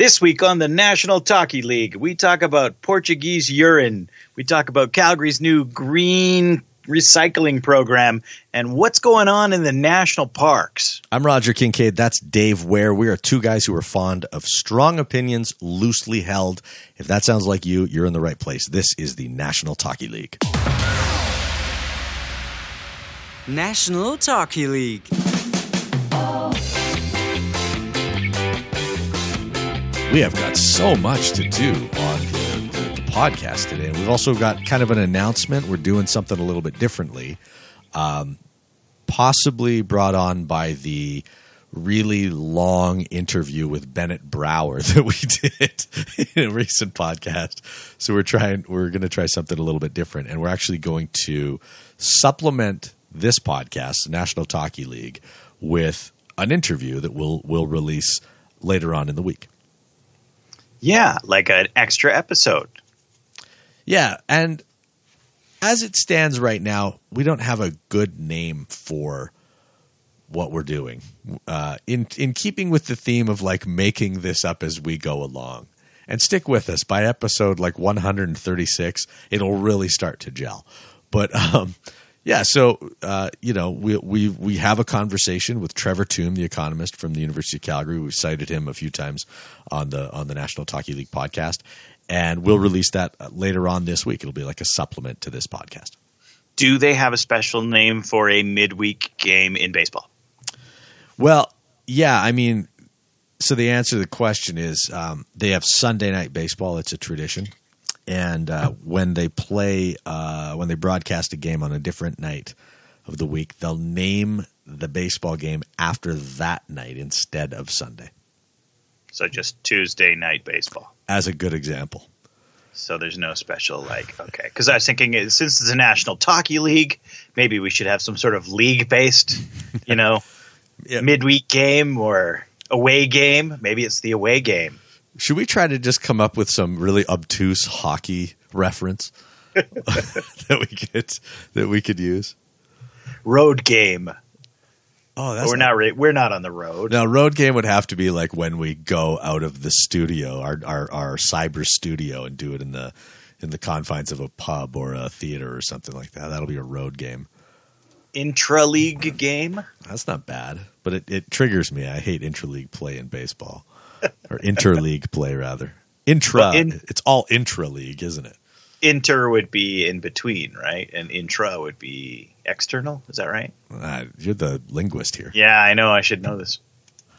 This week on the National Talky League, we talk about Portuguese urine. We talk about Calgary's new green recycling program and what's going on in the national parks. I'm Roger Kincaid. That's Dave Ware. We are two guys who are fond of strong opinions, loosely held. If that sounds like you, you're in the right place. This is the National Talky League. National Talky League. We have got so much to do on the podcast today. And we've also got kind of an announcement. We're doing something a little bit differently, possibly brought on by the really long interview with Bennett Brouwer that we did in a recent podcast. So we're going to try something a little bit different. And we're actually going to supplement this podcast, National Talky League, with an interview that we'll release later on in the week. Yeah, like an extra episode. Yeah, and as it stands right now, we don't have a good name for what we're doing. In keeping with the theme of like making this up as we go along. And stick with us. By episode like 136, it'll really start to gel. But yeah, so we have a conversation with Trevor Toom, the economist from the University of Calgary. We've cited him a few times on the National Talky League podcast, and we'll release that later on this week. It'll be like a supplement to this podcast. Do they have a special name for a midweek game in baseball? Well, yeah, I mean, so the answer to the question is they have Sunday night baseball. It's a tradition. And when they broadcast a game on a different night of the week, they'll name the baseball game after that night instead of Sunday. So just Tuesday night baseball. As a good example. So there's no special like, okay. Because I was thinking since it's a National Talky League, maybe we should have some sort of league-based, you know, yeah. Midweek game or away game. Maybe it's the away game. Should we try to just come up with some really obtuse hockey reference that we could use? Road game. Oh, that's we're not on the road. Now, road game would have to be like when we go out of the studio, our cyber studio, and do it in the confines of a pub or a theater or something like that. That'll be a road game. Intra-league game. That's not bad, but it triggers me. I hate intra-league play in baseball. Or interleague play, rather. It's all intra-league, isn't it? Inter would be in between, right? And intra would be external. Is that right? You're the linguist here. Yeah, I know. I should know this.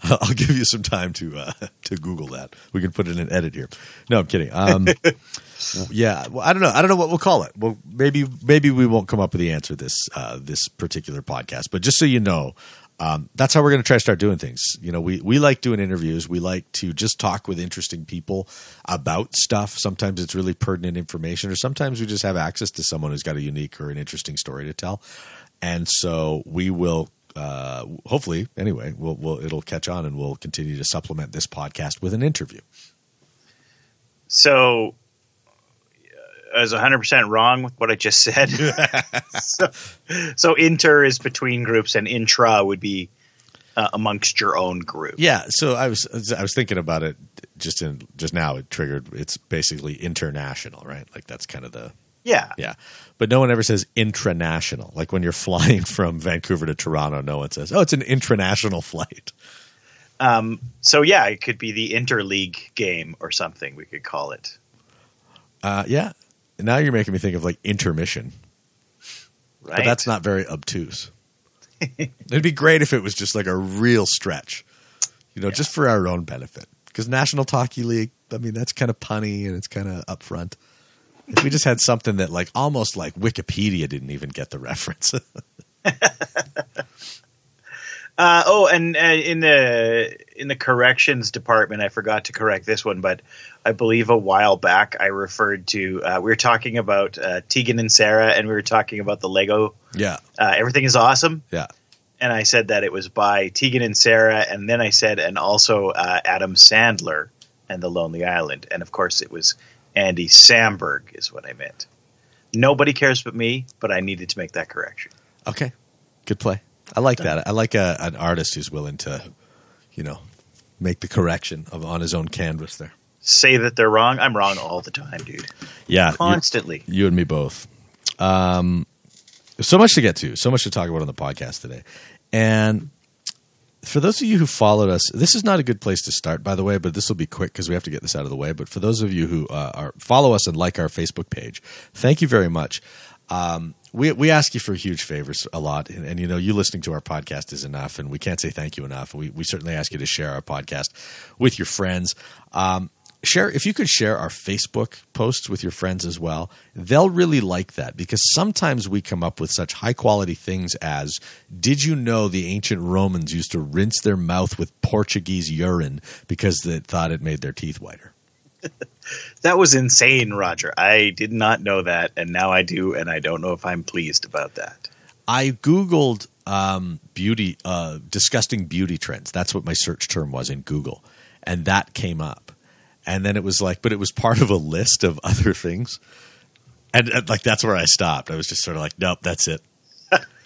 I'll give you some time to Google that. We can put in an edit here. No, I'm kidding. Yeah, well, I don't know. I don't know what we'll call it. Well, maybe we won't come up with the answer this particular podcast. But just so you know. That's how we're going to try to start doing things. You know, we like doing interviews. We like to just talk with interesting people about stuff. Sometimes it's really pertinent information, or sometimes we just have access to someone who's got a unique or an interesting story to tell. And so we will hopefully, anyway, it'll catch on, and we'll continue to supplement this podcast with an interview. So I was 100% wrong with what I just said. So inter is between groups, and intra would be amongst your own group. Yeah. So I was thinking about it just now. It triggered. It's basically international, right? Like that's kind of the yeah. But no one ever says intranational. Like when you're flying from Vancouver to Toronto, no one says, "Oh, it's an intranational flight." So yeah, it could be the interleague game or something. We could call it. Yeah. Now you're making me think of like intermission, right? But that's not very obtuse. It'd be great if it was just like a real stretch, you know, yeah. Just for our own benefit. Because National Talky League, I mean, that's kind of punny and it's kind of upfront. If we just had something that like almost like Wikipedia didn't even get the reference. In the corrections department, I forgot to correct this one, but I believe a while back I referred to we were talking about Tegan and Sarah, and we were talking about the Lego. Yeah, everything is awesome. Yeah, and I said that it was by Tegan and Sarah, and then I said and also Adam Sandler and The Lonely Island, and of course it was Andy Samberg is what I meant. Nobody cares but me, but I needed to make that correction. Okay, good play. I like that. I like an artist who's willing to, you know, make the correction of on his own canvas there. Say that they're wrong. I'm wrong all the time, dude. Yeah. Constantly. You and me both. There's so much to get to, so much to talk about on the podcast today. And for those of you who followed us, this is not a good place to start, by the way, but this will be quick because we have to get this out of the way. But for those of you who follow us and like our Facebook page, thank you very much. We ask you for huge favors a lot, and you know, you listening to our podcast is enough, and we can't say thank you enough. We certainly ask you to share our podcast with your friends. If you could share our Facebook posts with your friends as well, they'll really like that, because sometimes we come up with such high quality things as, did you know the ancient Romans used to rinse their mouth with Portuguese urine because they thought it made their teeth whiter? That was insane, Roger. I did not know that, and now I do, and I don't know if I'm pleased about that. I Googled disgusting beauty trends. That's what my search term was in Google, and that came up. And then it was like, but it was part of a list of other things. And like, that's where I stopped. I was just sort of like, nope, that's it.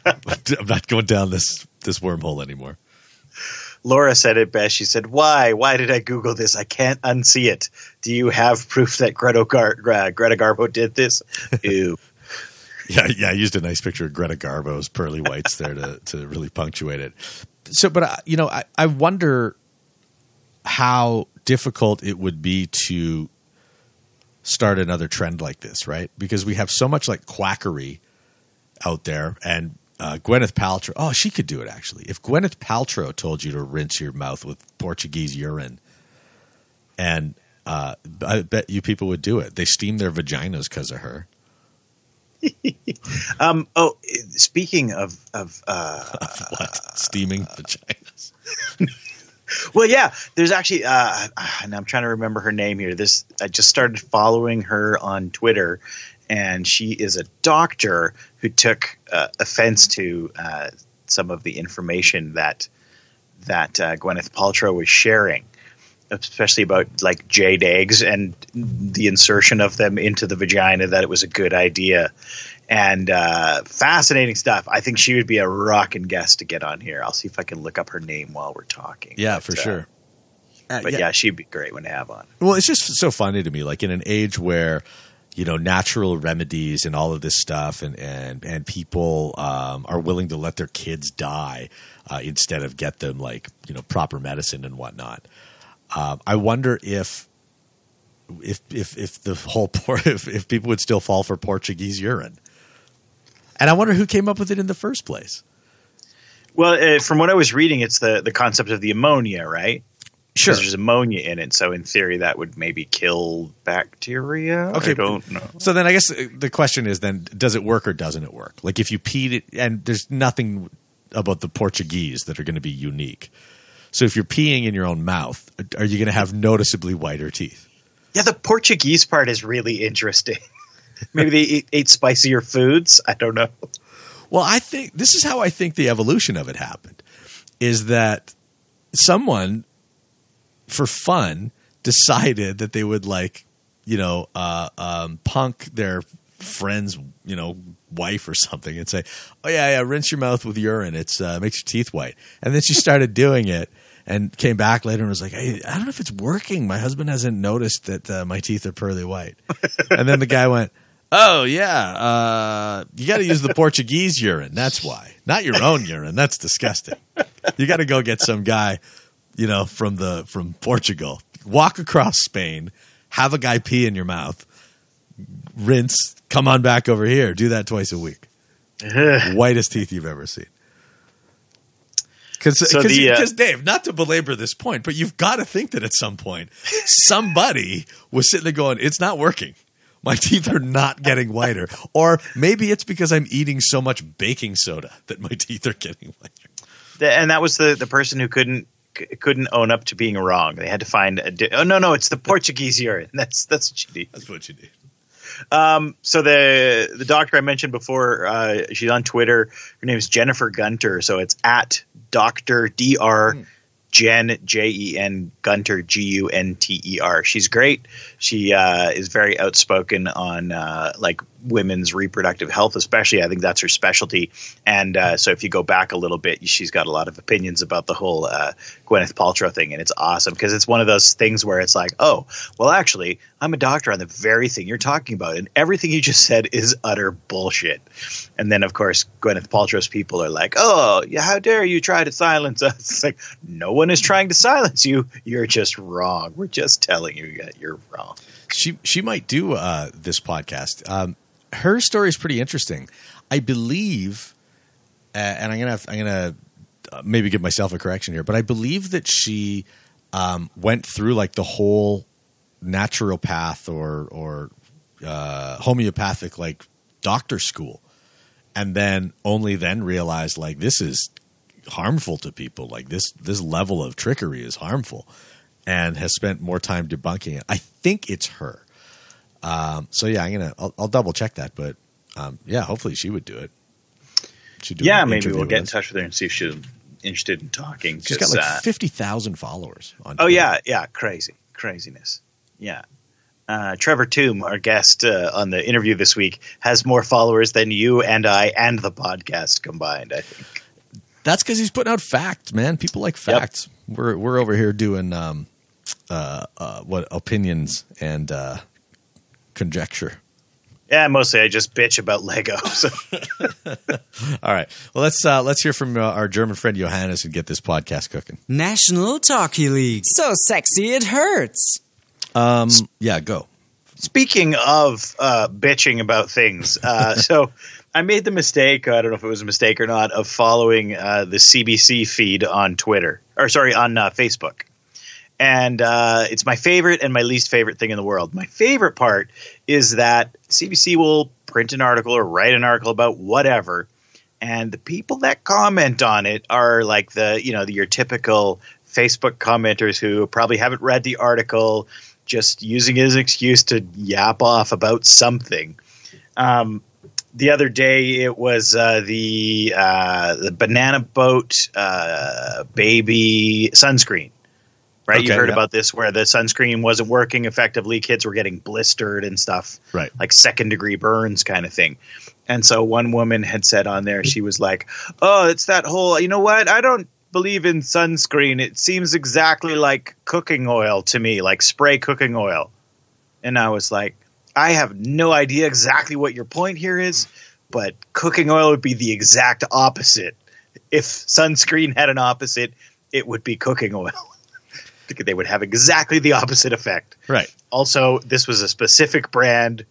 I'm not going down this wormhole anymore. Laura said it best. She said, why did I Google this? I can't unsee it. Do you have proof that Greta Garbo did this? Ew. Yeah. I used a nice picture of Greta Garbo's pearly whites there to really punctuate it. So, but I wonder how difficult it would be to start another trend like this, right? Because we have so much like quackery out there, and Gwyneth Paltrow. Oh, she could do it actually. If Gwyneth Paltrow told you to rinse your mouth with Portuguese urine, and I bet you people would do it. They steam their vaginas because of her. Speaking of what? Steaming vaginas. Well, yeah, there's actually and I'm trying to remember her name here. I just started following her on Twitter, and she is a doctor who took offense to some of the information that Gwyneth Paltrow was sharing, especially about like jade eggs and the insertion of them into the vagina, that it was a good idea. And fascinating stuff. I think she would be a rockin' guest to get on here. I'll see if I can look up her name while we're talking. Yeah, for sure. But yeah, she'd be a great one to have on. Well, it's just so funny to me, like in an age where, you know, natural remedies and all of this stuff and people are willing to let their kids die instead of get them like, you know, proper medicine and whatnot. I wonder if the whole if people would still fall for Portuguese urine. And I wonder who came up with it in the first place. Well, from what I was reading, it's the concept of the ammonia, right? Sure. Because there's ammonia in it. So in theory, that would maybe kill bacteria. Okay, I don't know. So then I guess the question is then, does it work or doesn't it work? Like if you peed it – and there's nothing about the Portuguese that are going to be unique. So if you're peeing in your own mouth, are you going to have noticeably whiter teeth? Yeah, the Portuguese part is really interesting. Maybe they ate spicier foods. I don't know. Well, I think this is how I think the evolution of it happened, is that someone for fun decided that they would like, you know, punk their friend's, you know, wife or something and say, oh, yeah, rinse your mouth with urine. It makes your teeth white. And then she started doing it. And came back later and was like, hey, I don't know if it's working. My husband hasn't noticed that my teeth are pearly white. And then the guy went, oh, yeah, you got to use the Portuguese urine. That's why. Not your own urine. That's disgusting. You got to go get some guy, you know, from Portugal. Walk across Spain, have a guy pee in your mouth, rinse, come on back over here. Do that twice a week. Whitest teeth you've ever seen. Because Dave, not to belabor this point, but you've got to think that at some point somebody was sitting there going, it's not working. My teeth are not getting whiter. Or maybe it's because I'm eating so much baking soda that my teeth are getting whiter. And that was the person who couldn't own up to being wrong. They had to find it's the Portuguese urine. That's what you need. That's what you need. So the doctor I mentioned before, she's on Twitter. Her name is Jennifer Gunter. So it's at Dr. Dr. Jen Jen Gunter Gunter. She's great. She is very outspoken on like women's reproductive health, especially. I think that's her specialty. And so if you go back a little bit, she's got a lot of opinions about the whole Gwyneth Paltrow thing. And it's awesome because it's one of those things where it's like, oh, well, actually, I'm a doctor on the very thing you're talking about. And everything you just said is utter bullshit. And then, of course, Gwyneth Paltrow's people are like, oh, yeah, how dare you try to silence us? It's like, no one is trying to silence you. You're just wrong. We're just telling you that you're wrong. She might do this podcast. Her story is pretty interesting. I believe, and I'm gonna maybe give myself a correction here, but I believe that she went through like the whole naturopath or homeopathic like doctor school, and then only then realized like this is harmful to people. Like this level of trickery is harmful, and has spent more time debunking it. I think it's her. So yeah, I'll double check that, but yeah, hopefully she would do it. Yeah, maybe we'll get in touch with her and see if she's interested in talking. She's got like 50,000 followers on Twitter. Yeah, craziness. Yeah. Trevor Toom, our guest on the interview this week, has more followers than you and I and the podcast combined, I think. That's because he's putting out facts, man. People like facts. Yep. We're over here doing opinions and conjecture. Yeah, mostly I just bitch about Legos. All right, well let's hear from our German friend Johannes and get this podcast cooking. National Talky League, so sexy it hurts. Yeah, go. Speaking of bitching about things, so. I made the mistake, I don't know if it was a mistake or not, of following the CBC feed on Twitter – or sorry, on Facebook. And it's my favorite and my least favorite thing in the world. My favorite part is that CBC will print an article or write an article about whatever, and the people that comment on it are like your typical Facebook commenters who probably haven't read the article, just using it as an excuse to yap off about something. The other day, it was the banana boat baby sunscreen, right? Okay, you heard about this where the sunscreen wasn't working effectively. Kids were getting blistered and stuff, right? Like second-degree burns kind of thing. And so one woman had said on there, she was like, oh, it's that whole – you know what? I don't believe in sunscreen. It seems exactly like cooking oil to me, like spray cooking oil. And I was like, I have no idea exactly what your point here is, but cooking oil would be the exact opposite. If sunscreen had an opposite, it would be cooking oil. They would have exactly the opposite effect. Right. Also, this was a specific brand.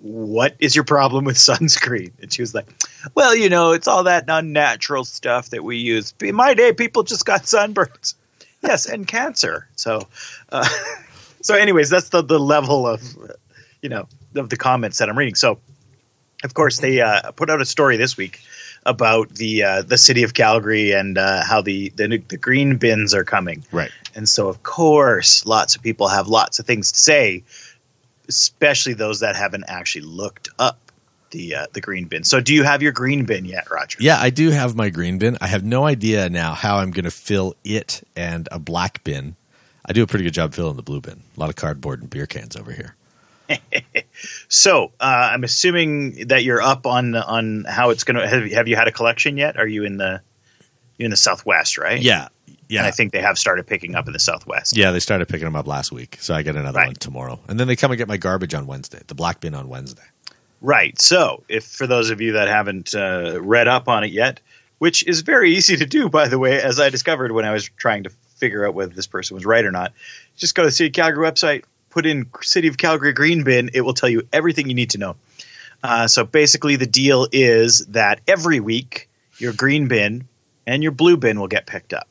What is your problem with sunscreen? And she was like, well, it's all that unnatural stuff that we use. In my day, people just got sunburns. Yes, and cancer. So anyways, that's the level of of the comments that I'm reading. So, of course, they put out a story this week about the city of Calgary and how the green bins are coming. Right. And so, of course, lots of people have lots of things to say, especially those that haven't actually looked up the green bin. So do you have your green bin yet, Roger? Yeah, I do have my green bin. I have no idea now how I'm going to fill it and a black bin. I do a pretty good job filling the blue bin. A lot of cardboard and beer cans over here. So I'm assuming that you're up on how it's going to. Have you had a collection yet? Are you in the Southwest, right? Yeah. And I think they have started picking up in the Southwest. Yeah, they started picking them up last week, so I get another one tomorrow, and then they come and get my garbage on Wednesday, the black bin on Wednesday. Right. So, for those of you that haven't read up on it yet, which is very easy to do, by the way, as I discovered when I was trying to figure out whether this person was right or not, just go to the City of Calgary website. Put in City of Calgary green bin. It will tell you everything you need to know. So basically the deal is that every week your green bin and your blue bin will get picked up.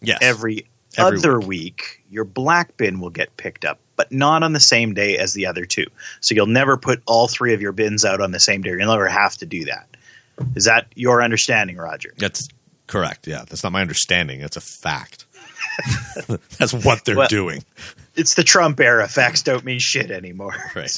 Yes. Every other week your black bin will get picked up, but not on the same day as the other two. So you'll never put all three of your bins out on the same day. You'll never have to do that. Is that your understanding, Roger? That's correct. Yeah, that's not my understanding. That's a fact. That's what they're doing. It's the Trump era. Facts don't mean shit anymore. Right.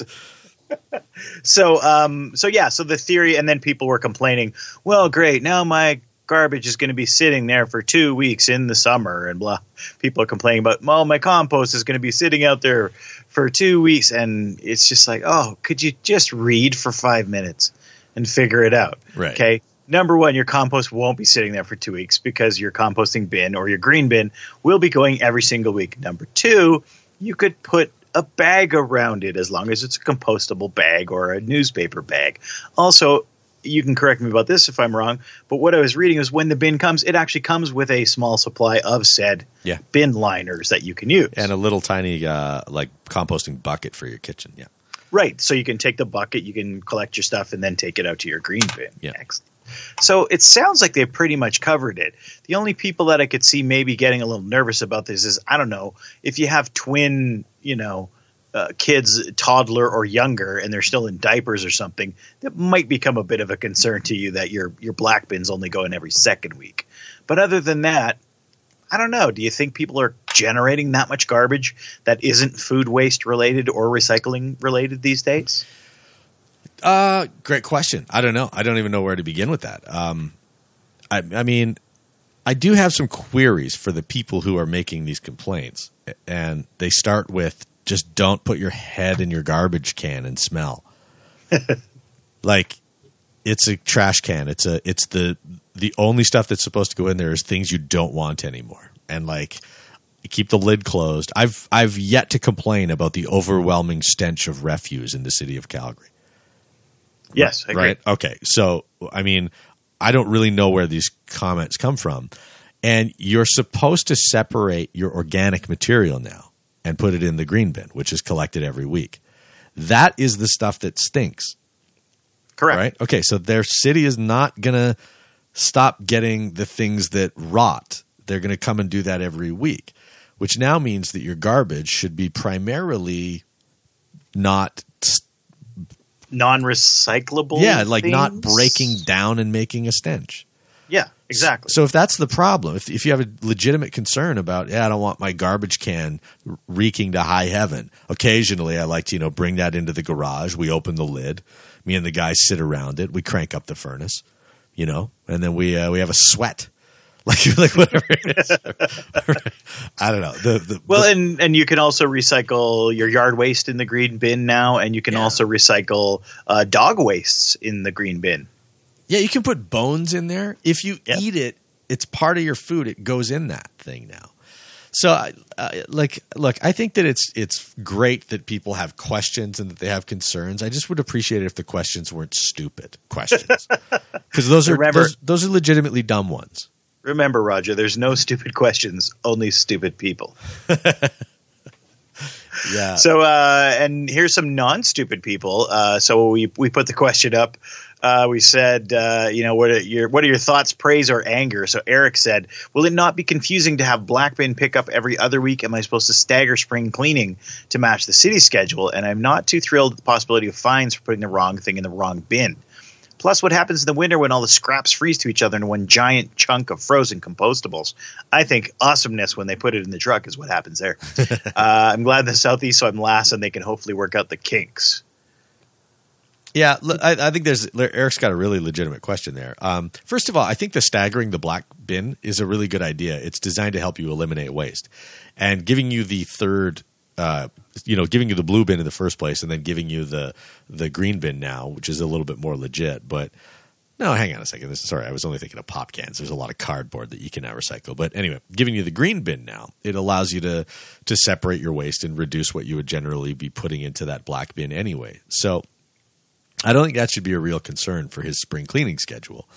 So the theory, and then people were complaining, well, great, now my garbage is going to be sitting there for 2 weeks in the summer, and blah. People are complaining about, well, my compost is going to be sitting out there for 2 weeks, and it's just like, oh, could you just read for 5 minutes and figure it out? Right. Okay. Number one, your compost won't be sitting there for 2 weeks because your composting bin or your green bin will be going every single week. Number two, you could put a bag around it as long as it's a compostable bag or a newspaper bag. Also, you can correct me about this if I'm wrong, but what I was reading is when the bin comes, it actually comes with a small supply of said bin liners that you can use. And a little tiny like composting bucket for your kitchen, yeah. Right, so you can take the bucket, you can collect your stuff, and then take it out to your green bin. Yeah. Excellent. So it sounds like they pretty much covered it. The only people that I could see maybe getting a little nervous about this is, I don't know, if you have twin, you know, kids, toddler or younger, and they're still in diapers or something, that might become a bit of a concern to you that your black bin's only going every second week. But other than that, I don't know. Do you think people are generating that much garbage that isn't food waste related or recycling related these days? Great question. I don't know. I don't even know where to begin with that. I mean, I do have some queries for the people who are making these complaints, and they start with just don't put your head in your garbage can and smell. Like, it's a trash can. It's the only stuff that's supposed to go in there is things you don't want anymore. And like, keep the lid closed. I've yet to complain about the overwhelming stench of refuse in the city of Calgary. Yes, I agree. Right? Okay. So, I mean, I don't really know where these comments come from. And you're supposed to separate your organic material now and put it in the green bin, which is collected every week. That is the stuff that stinks. Correct. Right? Okay. So their city is not going to stop getting the things that rot. They're going to come and do that every week, which now means that your garbage should be primarily not non-recyclable things? Not breaking down and making a stench. Yeah, exactly. So if that's the problem, if you have a legitimate concern about, I don't want my garbage can reeking to high heaven. Occasionally I like to, bring that into the garage. We open the lid. Me and the guys sit around it. We crank up the furnace, and then we have a sweat. Like whatever it is. I don't know. And you can also recycle your yard waste in the green bin now, and you can also recycle dog wastes in the green bin. Yeah, you can put bones in there. If you eat it, it's part of your food. It goes in that thing now. So, look, I think that it's great that people have questions and that they have concerns. I just would appreciate it if the questions weren't stupid questions, because those are legitimately dumb ones. Remember, Roger, there's no stupid questions, only stupid people. Yeah. So, and here's some non-stupid people. So we put the question up. We said, what are your thoughts, praise or anger? So Eric said, will it not be confusing to have black bin pick up every other week? Am I supposed to stagger spring cleaning to match the city schedule? And I'm not too thrilled at the possibility of fines for putting the wrong thing in the wrong bin. Plus, what happens in the winter when all the scraps freeze to each other in one giant chunk of frozen compostables? I think awesomeness when they put it in the truck is what happens there. I'm glad the Southeast, so I'm last, and they can hopefully work out the kinks. Yeah, I think Eric's got a really legitimate question there. First of all, I think the staggering the black bin is a really good idea. It's designed to help you eliminate waste, and giving you the third giving you the blue bin in the first place and then giving you the green bin now, which is a little bit more legit. But no, hang on a second. Sorry, I was only thinking of pop cans. There's a lot of cardboard that you can now recycle. But anyway, giving you the green bin now, it allows you to separate your waste and reduce what you would generally be putting into that black bin anyway. So I don't think that should be a real concern for his spring cleaning schedule.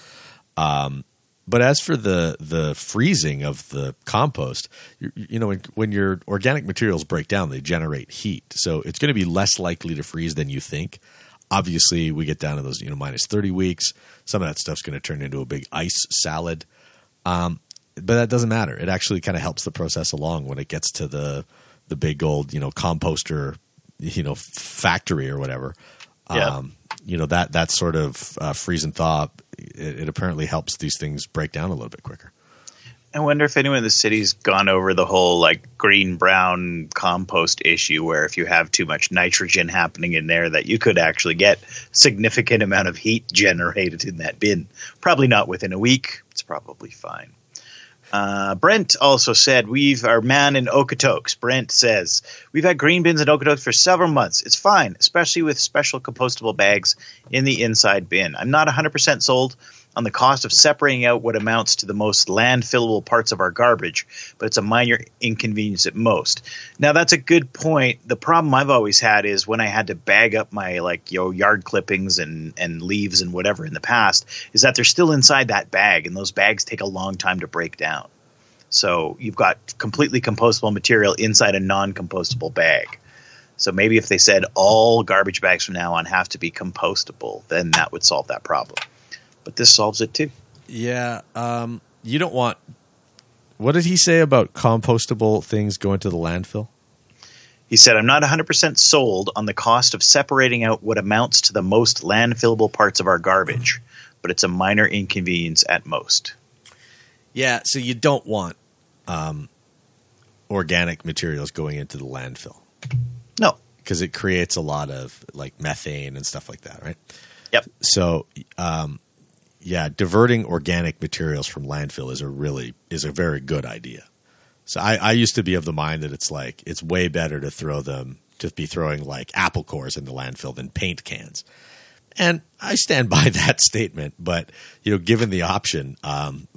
But as for the freezing of the compost, when your organic materials break down, they generate heat. So it's going to be less likely to freeze than you think. Obviously, we get down to those minus 30 weeks. Some of that stuff's going to turn into a big ice salad. But that doesn't matter. It actually kind of helps the process along when it gets to the big old composter factory or whatever. Yeah. That sort of freeze and thaw, it apparently helps these things break down a little bit quicker. I wonder if anyone in the city's gone over the whole green-brown compost issue where if you have too much nitrogen happening in there that you could actually get significant amount of heat generated in that bin. Probably not within a week, It's probably fine. Brent also said, our man in Okotoks, Brent says, we've had green bins in Okotoks for several months. It's fine, especially with special compostable bags in the inside bin. I'm not 100% sold on the cost of separating out what amounts to the most landfillable parts of our garbage, but it's a minor inconvenience at most. Now, that's a good point. The problem I've always had is when I had to bag up my yard clippings and leaves and whatever in the past is that they're still inside that bag, and those bags take a long time to break down. So you've got completely compostable material inside a non-compostable bag. So maybe if they said all garbage bags from now on have to be compostable, then that would solve that problem. But this solves it too. Yeah. You don't want – what did he say about compostable things going to the landfill? He said, I'm not 100% sold on the cost of separating out what amounts to the most landfillable parts of our garbage, but it's a minor inconvenience at most. Yeah, so you don't want organic materials going into the landfill. No. Because it creates a lot of methane and stuff like that, right? Yep. So yeah, diverting organic materials from landfill is a very good idea. So I used to be of the mind that it's way better to be throwing apple cores in the landfill than paint cans. And I stand by that statement, but given the option,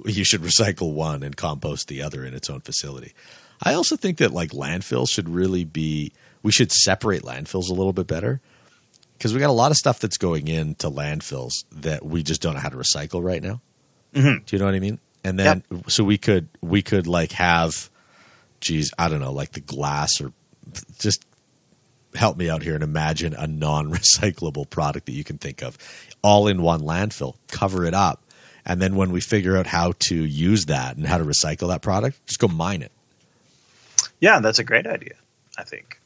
you should recycle one and compost the other in its own facility. I also think that landfills should really be – we should separate landfills a little bit better because we got a lot of stuff that's going into landfills that we just don't know how to recycle right now. Mm-hmm. Do you know what I mean? And then so we could have – I don't know, the glass or just – help me out here and imagine a non-recyclable product that you can think of all in one landfill, cover it up. And then when we figure out how to use that and how to recycle that product, just go mine it. Yeah, that's a great idea, I think.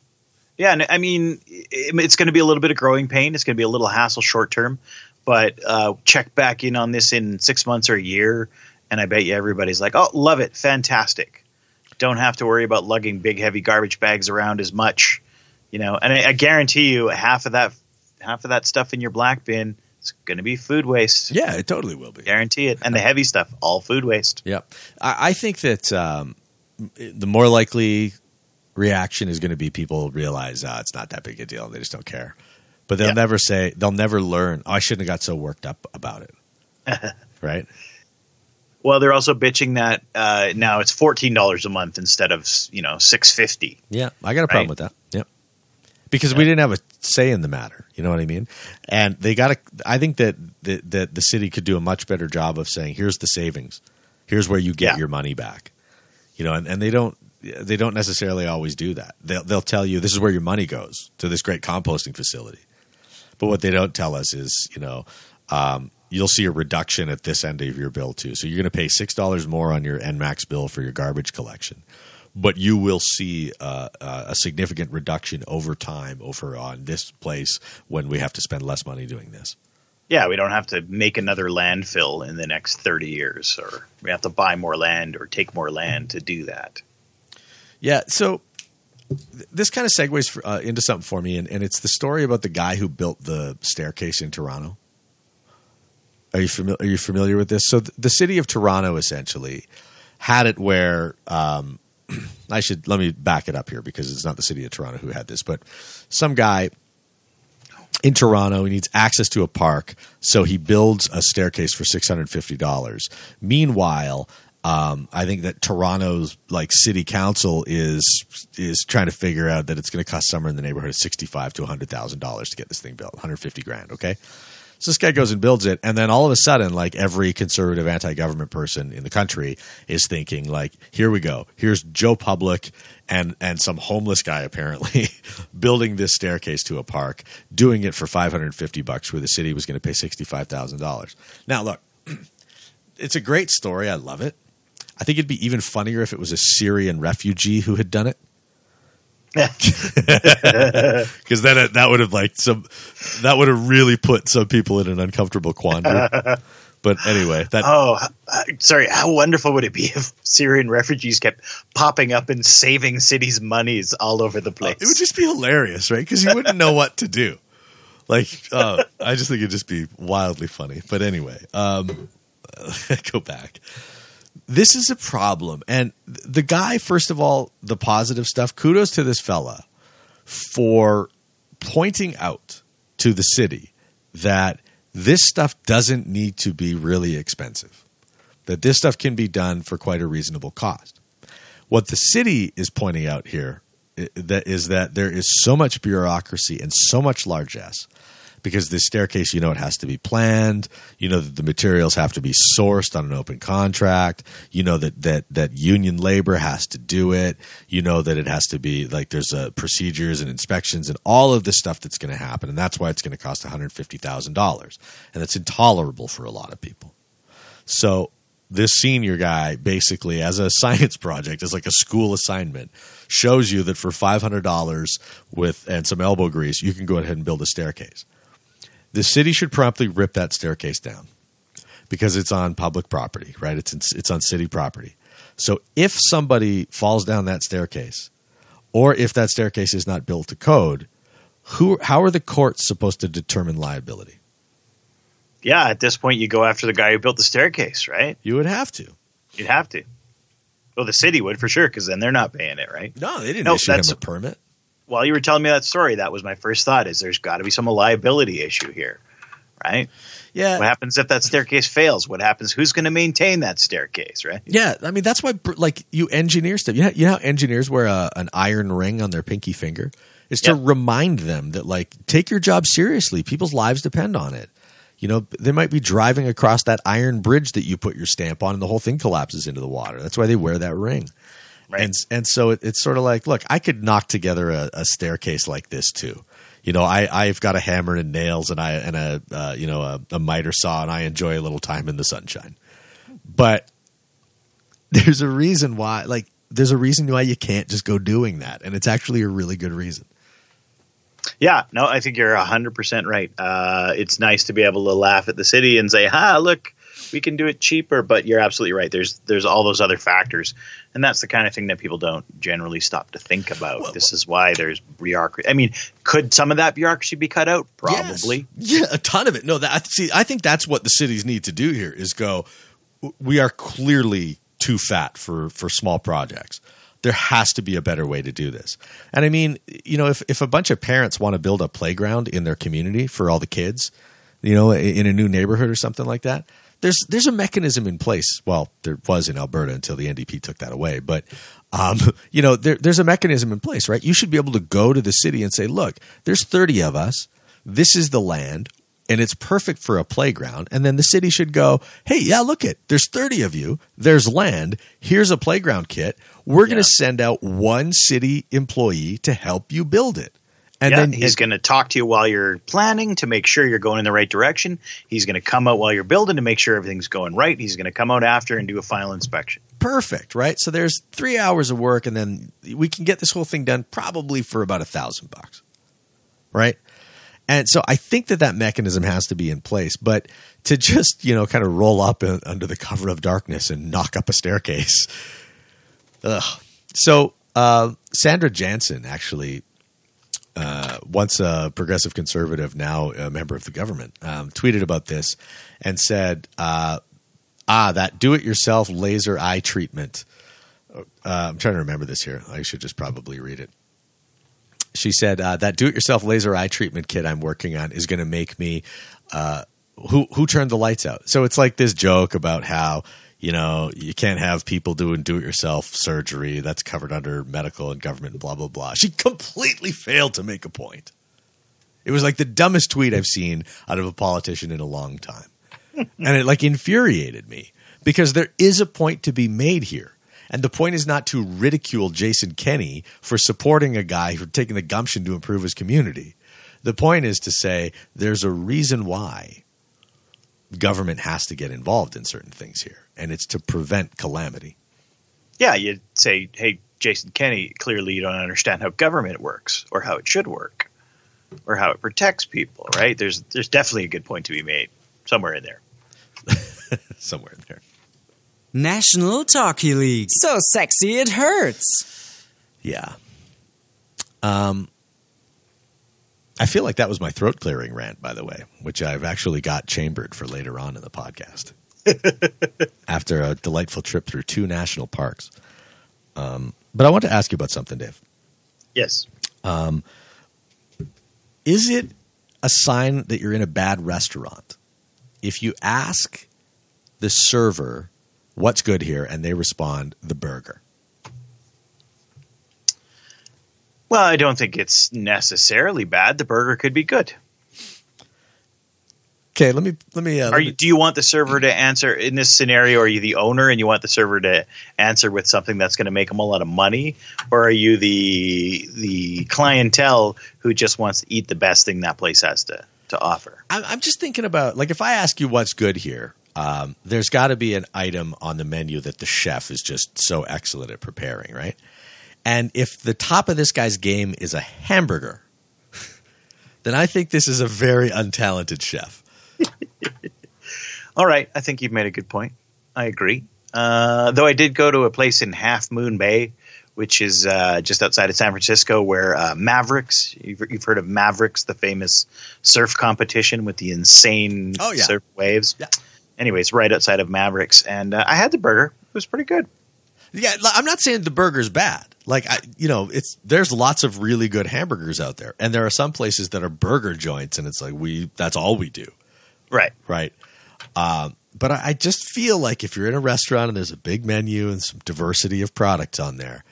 Yeah. And I mean, it's going to be a little bit of growing pain. It's going to be a little hassle short term, but check back in on this in 6 months or a year. And I bet you everybody's like, oh, love it. Fantastic. Don't have to worry about lugging big, heavy garbage bags around as much. And I guarantee you half of that stuff in your black bin is going to be food waste. Yeah, it totally will be. Guarantee it. And the heavy stuff, all food waste. Yep. I think that the more likely reaction is going to be people realize it's not that big a deal and they just don't care. But they'll never say – they'll never learn, oh, I shouldn't have got so worked up about it. Right? Well, they're also bitching that now it's $14 a month instead of $6.50. Yeah, I got a problem with that. Yep, because we didn't have a say in the matter. You know what I mean? And they got I think that the city could do a much better job of saying, "Here's the savings. Here's where you get your money back." And they don't necessarily always do that. They'll tell you this is where your money goes to this great composting facility, but what they don't tell us is you'll see a reduction at this end of your bill too. So you're going to pay $6 more on your NMAX bill for your garbage collection, but you will see a significant reduction over time over on this place when we have to spend less money doing this. Yeah, we don't have to make another landfill in the next 30 years, or we have to buy more land or take more land to do that. Yeah, so this kind of segues into something for me, and it's the story about the guy who built the staircase in Toronto. Are you familiar with this? So the city of Toronto essentially had it where let me back it up here because it's not the city of Toronto who had this, but some guy in Toronto, he needs access to a park, so he builds a staircase for $650. Meanwhile, I think that Toronto's city council is trying to figure out that it's going to cost somewhere in the neighborhood of $65,000 to $100,000 to get this thing built, $150,000, okay? So this guy goes and builds it, and then all of a sudden, every conservative anti-government person in the country is thinking, here we go. Here's Joe Public and some homeless guy apparently building this staircase to a park, doing it for $550 where the city was going to pay $65,000. Now, look, it's a great story. I love it. I think it'd be even funnier if it was a Syrian refugee who had done it. Because that would have that would have really put some people in an uncomfortable quandary. But anyway, how wonderful would it be if Syrian refugees kept popping up and saving cities' monies all over the place? It would just be hilarious, right? Because you wouldn't know what to do. I just think it'd just be wildly funny. But anyway, go back. This is a problem. And the guy, first of all, the positive stuff, kudos to this fella for pointing out to the city that this stuff doesn't need to be really expensive, that this stuff can be done for quite a reasonable cost. What the city is pointing out here is that there is so much bureaucracy and so much largesse because this staircase, you know, it has to be planned. You know that the materials have to be sourced on an open contract. You know that union labor has to do it. You know that it has to be like there's procedures and inspections and all of this stuff that's going to happen. And that's why it's going to cost $150,000. And that's intolerable for a lot of people. So this senior guy basically as a science project, as like a school assignment, shows you that for $500 and some elbow grease, you can go ahead and build a staircase. The city should promptly rip that staircase down because it's on public property, right? It's on city property. So if somebody falls down that staircase or if that staircase is not built to code, how are the courts supposed to determine liability? Yeah, at this point, you go after the guy who built the staircase, right? You would have to. You'd have to. Well, the city would for sure, because then they're not paying it, right? No, they didn't issue him a permit. While you were telling me that story, that was my first thought: is there's got to be some liability issue here, right? Yeah. What happens if that staircase fails? What happens? Who's going to maintain that staircase, right? Yeah, I mean that's why, like, you engineer stuff. You know how engineers wear an iron ring on their pinky finger? It's to remind them that, like, take your job seriously. People's lives depend on it. You know, they might be driving across that iron bridge that you put your stamp on and the whole thing collapses into the water. That's why they wear that ring. Right. And so it's sort of like, look, I could knock together a staircase like this too. You know, I've got a hammer and nails and a miter saw, and I enjoy a little time in the sunshine. But there's a reason why you can't just go doing that. And it's actually a really good reason. Yeah, no, I think you're 100% right. It's nice to be able to laugh at the city and say, ha, look, we can do it cheaper. But you're absolutely right. There's all those other factors. And that's the kind of thing that people don't generally stop to think about. Well, this is why there's bureaucracy. I mean, could some of that bureaucracy be cut out? Probably. Yes. Yeah, a ton of it. No, I think that's what the cities need to do here is go, we are clearly too fat for small projects. There has to be a better way to do this. And I mean, you know, if a bunch of parents want to build a playground in their community for all the kids, you know, in a new neighborhood or something like that, there's a mechanism in place. Well, there was in Alberta until the NDP took that away. But, you know, there's a mechanism in place, right? You should be able to go to the city and say, look, there's 30 of us. This is the land and it's perfect for a playground. And then the city should go, hey, yeah, look it. There's 30 of you. There's land. Here's a playground kit. We're going to send out one city employee to help you build it. And then he's going to talk to you while you're planning to make sure you're going in the right direction. He's going to come out while you're building to make sure everything's going right. He's going to come out after and do a final inspection. Perfect, right? So there's 3 hours of work, and then we can get this whole thing done probably for about $1,000, right? And so I think that mechanism has to be in place, but to just, you know, kind of roll up under the cover of darkness and knock up a staircase. Ugh. So Sandra Jansen actually, once a progressive conservative, now a member of the government, tweeted about this and said, that do-it-yourself laser eye treatment. I'm trying to remember this here. I should just probably read it. She said, that do-it-yourself laser eye treatment kit I'm working on is going to make me who turned the lights out? So it's like this joke about how, you know, you can't have people doing do-it-yourself surgery. That's covered under medical and government, blah, blah, blah. She completely failed to make a point. It was like the dumbest tweet I've seen out of a politician in a long time. And it, like, infuriated me because there is a point to be made here. And the point is not to ridicule Jason Kenney for supporting a guy who's taking the gumption to improve his community. The point is to say there's a reason why government has to get involved in certain things here, and it's to prevent calamity. Yeah, you'd say, hey, Jason Kenney, clearly you don't understand how government works or how it should work or how it protects people, right? There's definitely a good point to be made somewhere in there. Somewhere in there. National Talky League. So sexy it hurts. Yeah. I feel like that was my throat clearing rant, by the way, which I've actually got chambered for later on in the podcast. after a delightful trip through two national parks. But I want to ask you about something, Dave. Yes. Is it a sign that you're in a bad restaurant if you ask the server what's good here and they respond the burger? Well, I don't think it's necessarily bad. The burger could be good. Okay, let me. Do you want the server to answer in this scenario? Are you the owner and you want the server to answer with something that's going to make them a lot of money, or are you the clientele who just wants to eat the best thing that place has to offer? I'm just thinking about, like, if I ask you what's good here, there's got to be an item on the menu that the chef is just so excellent at preparing, right? And if the top of this guy's game is a hamburger, then I think this is a very untalented chef. All right. I think you've made a good point. I agree. Though I did go to a place in Half Moon Bay, which is just outside of San Francisco, where Mavericks – you've heard of Mavericks, the famous surf competition with the insane surf waves. Yeah. Anyways, right outside of Mavericks. And I had the burger. It was pretty good. Yeah, I'm not saying the burger's bad. Like, there's lots of really good hamburgers out there. And there are some places that are burger joints and it's like that's all we do. Right. But I just feel like if you're in a restaurant and there's a big menu and some diversity of products on there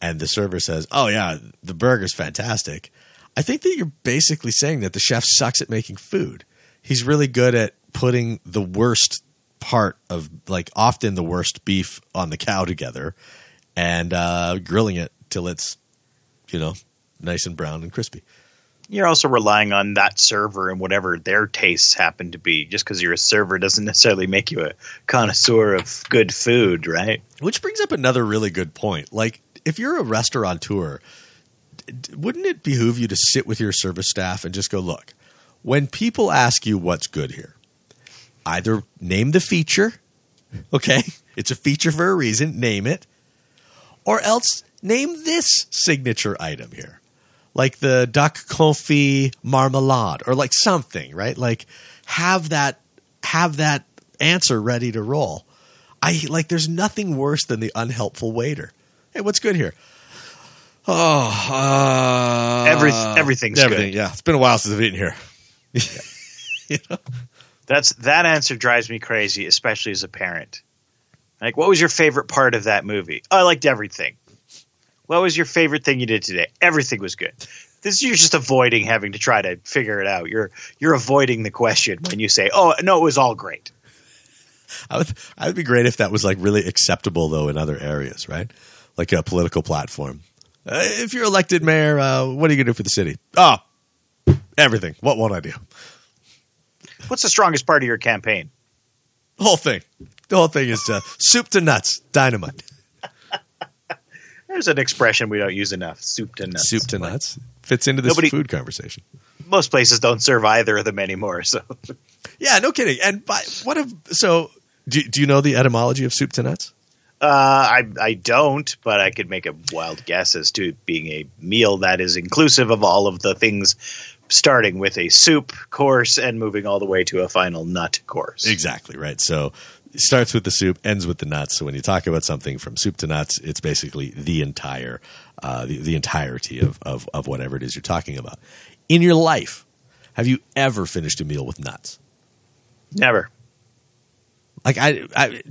and the server says, oh, yeah, the burger's fantastic, I think that you're basically saying that the chef sucks at making food. He's really good at putting the worst part of, like, often the worst beef on the cow together and grilling it till it's, nice and brown and crispy. You're also relying on that server and whatever their tastes happen to be. Just because you're a server doesn't necessarily make you a connoisseur of good food, right? Which brings up another really good point. Like, if you're a restaurateur, wouldn't it behoove you to sit with your service staff and just go, look, when people ask you what's good here, either name the feature, okay? It's a feature for a reason. Name it. Or else name this signature item here. Like the duck confit marmalade or like something, right? Like have that answer ready to roll. There's nothing worse than the unhelpful waiter. Hey, what's good here? Oh, everything's good. Yeah. It's been a while since I've eaten here. That answer drives me crazy, especially as a parent. Like, what was your favorite part of that movie? Oh, I liked everything. What was your favorite thing you did today? Everything was good. You're just avoiding having to try to figure it out. You're avoiding the question when you say, "Oh no, it was all great." I would be great if that was like really acceptable though in other areas, right? Like a political platform. If you're elected mayor, what are you going to do for the city? Oh, everything. What won't I do? What's the strongest part of your campaign? Whole thing. The whole thing is soup to nuts, dynamite. There's an expression we don't use enough, soup to nuts. Soup to nuts. Fits into this food conversation. Most places don't serve either of them anymore. So, yeah, no kidding. And do you know the etymology of soup to nuts? I don't, but I could make a wild guess as to being a meal that is inclusive of all of the things, starting with a soup course and moving all the way to a final nut course. Exactly, right. So it starts with the soup, ends with the nuts. So when you talk about something from soup to nuts, it's basically the entire, the entirety of whatever it is you're talking about. In your life, have you ever finished a meal with nuts? Never. Like I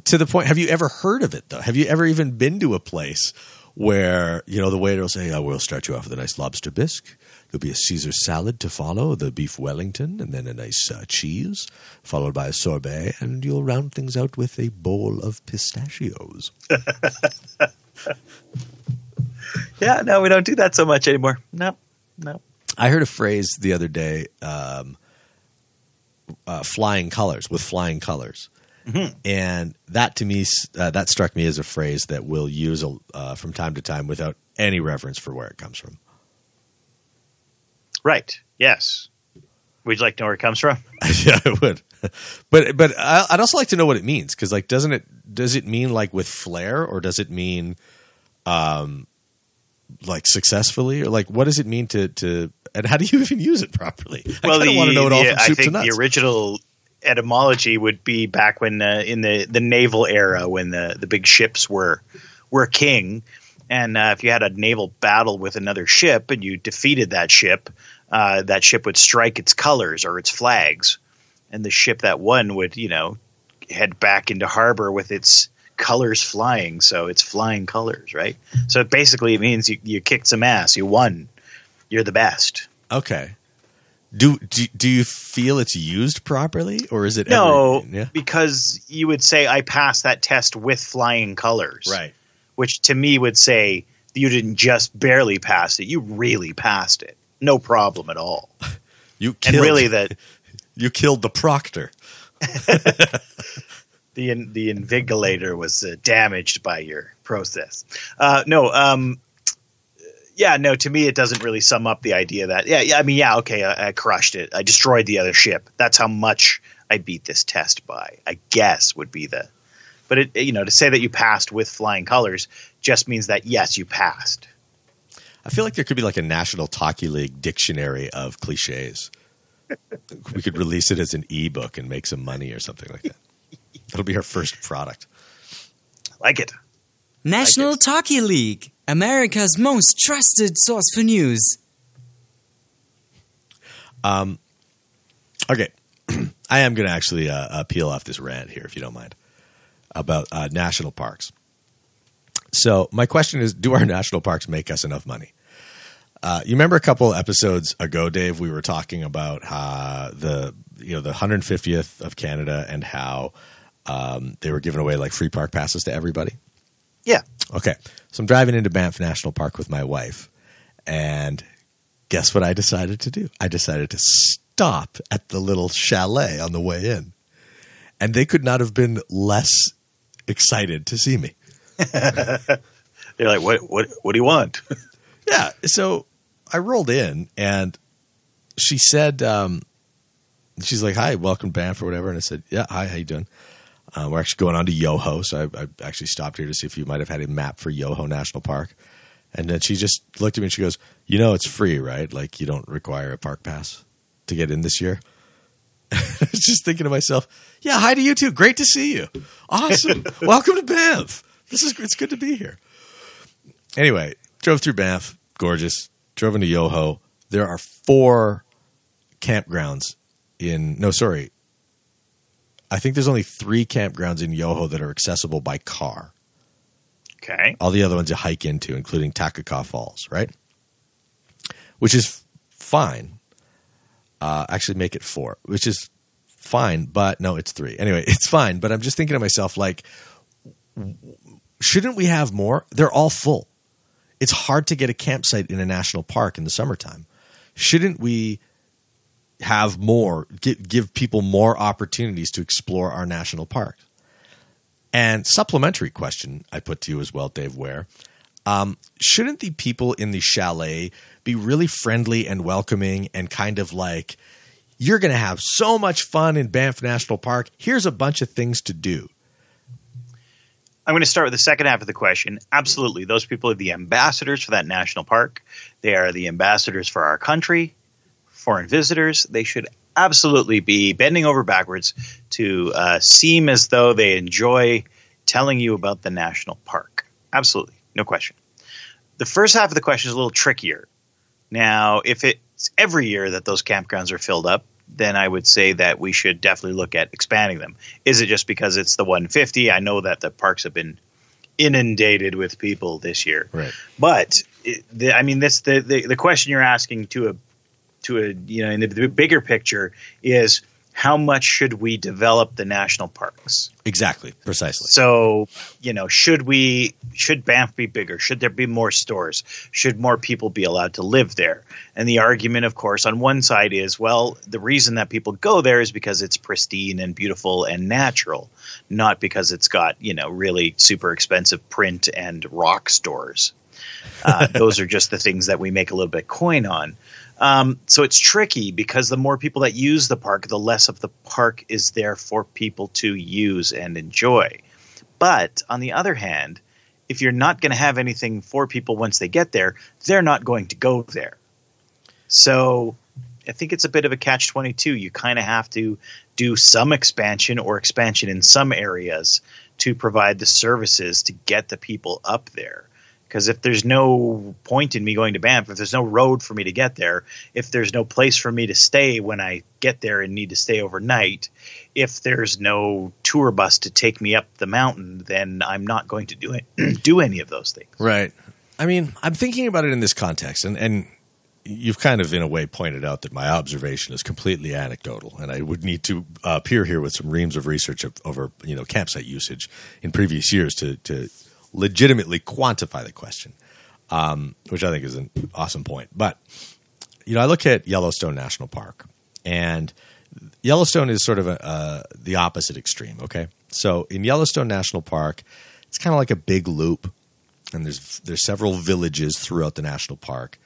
to the point. Have you ever heard of it though? Have you ever even been to a place where the waiter will say, "Oh, we'll start you off with a nice lobster bisque. There'll be a Caesar salad to follow, the beef Wellington, and then a nice cheese, followed by a sorbet, and you'll round things out with a bowl of pistachios." Yeah, no, we don't do that so much anymore. No. I heard a phrase the other day, flying colors. Mm-hmm. And that to me, that struck me as a phrase that we'll use from time to time without any reverence for where it comes from. Right. Yes. Would you like to know where it comes from? Yeah, I would. But I'd also like to know what it means, because like, does it mean like with flair, or does it mean like successfully, or like what does it mean to and how do you even use it properly? I want to know it all from soup to nuts. The original etymology would be back when in the naval era, when the big ships were king. And if you had a naval battle with another ship and you defeated that ship would strike its colors or its flags. And the ship that won would, head back into harbor with its colors flying. So it's flying colors, right? So it basically means you kicked some ass. You won. You're the best. Okay. Do you feel it's used properly, or is it? No, because you would say I passed that test with flying colors. Right. Which to me would say you didn't just barely pass it. You really passed it. No problem at all. You killed the proctor. The invigilator was damaged by your process. To me it doesn't really sum up the idea that I crushed it. I destroyed the other ship. That's how much I beat this test by, I guess, would be the. But it, to say that you passed with flying colors just means that, yes, you passed. I feel like there could be like a National Talky League dictionary of cliches. We could release it as an ebook and make some money or something like that. It'll be our first product. Like it. National Talky League, America's most trusted source for news. Okay. I am going to actually peel off this rant here, if you don't mind, about national parks. So my question is, do our national parks make us enough money? You remember a couple episodes ago, Dave, we were talking about the 150th of Canada and how they were giving away like free park passes to everybody. Yeah. Okay. So I'm driving into Banff National Park with my wife, and guess what I decided to do? I decided to stop at the little chalet on the way in. And they could not have been less excited to see me. They're like, what do you want? Yeah. So I rolled in and she said, she's like, hi, welcome Banff or whatever. And I said, yeah, hi, how you doing? We're actually going on to Yoho. So I actually stopped here to see if you might have had a map for Yoho National Park. And then she just looked at me and she goes, it's free, right? Like you don't require a park pass to get in this year. I was just thinking to myself, yeah, hi to you too. Great to see you. Awesome. Welcome to Banff. It's good to be here. Anyway, drove through Banff. Gorgeous. Drove into Yoho. There are 4 campgrounds I think there's only 3 campgrounds in Yoho that are accessible by car. Okay. All the other ones you hike into, including Takaka Falls, right? Which is fine. Actually make it 4, which is fine, but no, it's 3. Anyway, it's fine, but I'm just thinking to myself, like, shouldn't we have more? They're all full. It's hard to get a campsite in a national park in the summertime. Shouldn't we have more, give people more opportunities to explore our national park? And supplementary question I put to you as well, Dave Ware. Shouldn't the people in the chalet be really friendly and welcoming and kind of like, you're going to have so much fun in Banff National Park. Here's a bunch of things to do. I'm going to start with the second half of the question. Absolutely. Those people are the ambassadors for that national park. They are the ambassadors for our country, foreign visitors. They should absolutely be bending over backwards to seem as though they enjoy telling you about the national park. Absolutely. No question. The first half of the question is a little trickier. Now, if it's every year that those campgrounds are filled up, then I would say that we should definitely look at expanding them. Is it just because it's the 150? I know that the parks have been inundated with people this year. Right. But, the question you're asking to a in the bigger picture is how much should we develop the national parks? Exactly. Precisely. So, should Banff be bigger? Should there be more stores? Should more people be allowed to live there? And the argument, of course, on one side is, well, the reason that people go there is because it's pristine and beautiful and natural, not because it's got, really super expensive print and rock stores. Those are just the things that we make a little bit of coin on. So it's tricky because the more people that use the park, the less of the park is there for people to use and enjoy. But on the other hand, if you're not going to have anything for people once they get there, they're not going to go there. So I think it's a bit of a catch-22. You kind of have to do some expansion or expansion in some areas to provide the services to get the people up there. Because if there's no point in me going to Banff, if there's no road for me to get there, if there's no place for me to stay when I get there and need to stay overnight, if there's no tour bus to take me up the mountain, then I'm not going to do any of those things. Right. I mean, I'm thinking about it in this context, and you've kind of in a way pointed out that my observation is completely anecdotal, and I would need to appear here with some reams of research over campsite usage in previous years to legitimately quantify the question, which I think is an awesome point. But I look at Yellowstone National Park, and Yellowstone is sort of the opposite extreme. Okay, so in Yellowstone National Park, it's kind of like a big loop, and there's several villages throughout the national park.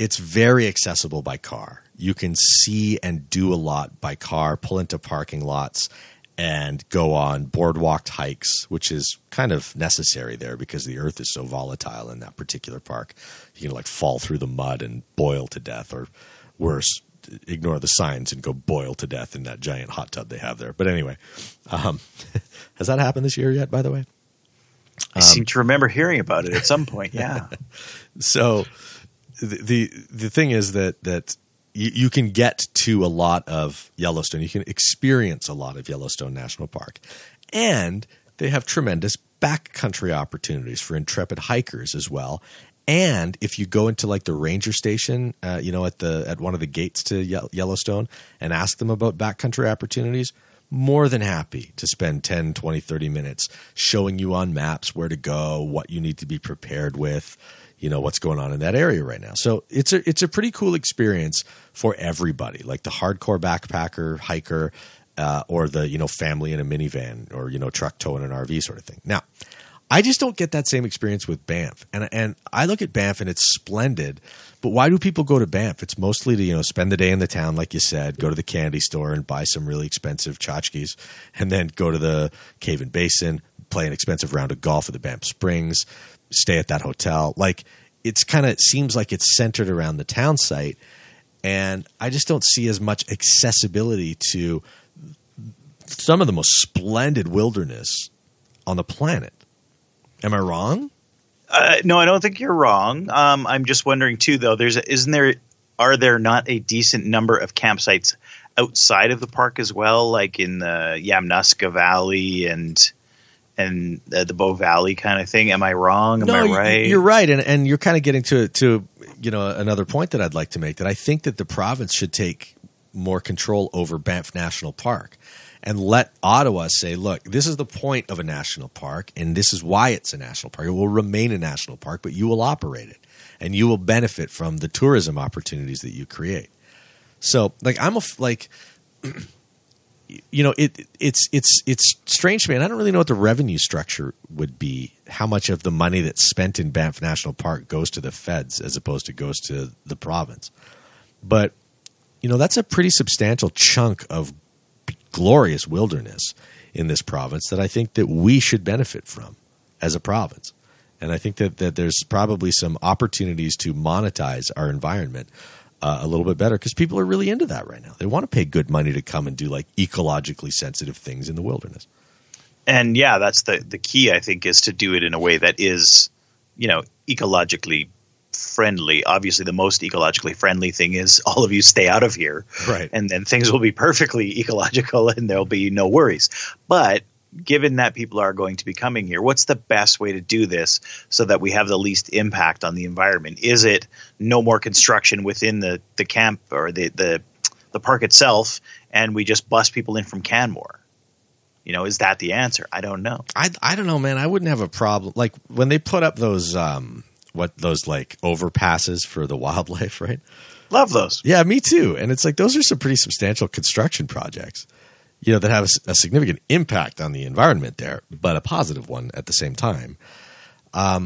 It's very accessible by car. You can see and do a lot by car, pull into parking lots, and go on boardwalked hikes, which is kind of necessary there because the earth is so volatile in that particular park. You can fall through the mud and boil to death, or worse, ignore the signs and go boil to death in that giant hot tub they have there. But anyway, has that happened this year yet, by the way? I seem to remember hearing about it at some point, yeah. So the thing is that you can get to a lot of Yellowstone. You can experience a lot of Yellowstone National Park. And they have tremendous backcountry opportunities for intrepid hikers as well. And if you go into the ranger station, at one of the gates to Yellowstone and ask them about backcountry opportunities – more than happy to spend 10, 20, 30 minutes showing you on maps where to go, what you need to be prepared with, what's going on in that area right now. So it's a pretty cool experience for everybody, like the hardcore backpacker, hiker, or the family in a minivan or truck towing an RV sort of thing. Now, I just don't get that same experience with Banff, and I look at Banff and it's splendid. But why do people go to Banff? It's mostly to, spend the day in the town, like you said, go to the candy store and buy some really expensive tchotchkes, and then go to the Cave and Basin, play an expensive round of golf at the Banff Springs, stay at that hotel. It's kind of seems like it's centered around the town site, and I just don't see as much accessibility to some of the most splendid wilderness on the planet. Am I wrong? No, I don't think you're wrong. I'm just wondering too, though. Are there not a decent number of campsites outside of the park as well, like in the Yamnuska Valley and the Bow Valley kind of thing? Am I wrong? Am I right? You're right, and you're kind of getting to another point that I'd like to make. That I think that the province should take more control over Banff National Park. And let Ottawa say, look, this is the point of a national park, and this is why it's a national park. It will remain a national park, but you will operate it, and you will benefit from the tourism opportunities that you create. So, it's strange to me, and I don't really know what the revenue structure would be. How much of the money that's spent in Banff National Park goes to the feds as opposed to goes to the province? But that's a pretty substantial chunk of glorious wilderness in this province that I think that we should benefit from as a province. And I think that there's probably some opportunities to monetize our environment a little bit better, because people are really into that right now. They want to pay good money to come and do ecologically sensitive things in the wilderness. And yeah, that's the key, I think, is to do it in a way that is, ecologically friendly. Obviously, the most ecologically friendly thing is all of you stay out of here, right? And then things will be perfectly ecological and there'll be no worries. But given that people are going to be coming here, what's the best way to do this so that we have the least impact on the environment? Is it no more construction within the camp or the park itself, and we just bus people in from Canmore? Is that the answer? I don't know. I don't know, man. I wouldn't have a problem. When they put up those overpasses for the wildlife, right? Love those. Yeah, me too. And it's those are some pretty substantial construction projects, that have a significant impact on the environment there, but a positive one at the same time. I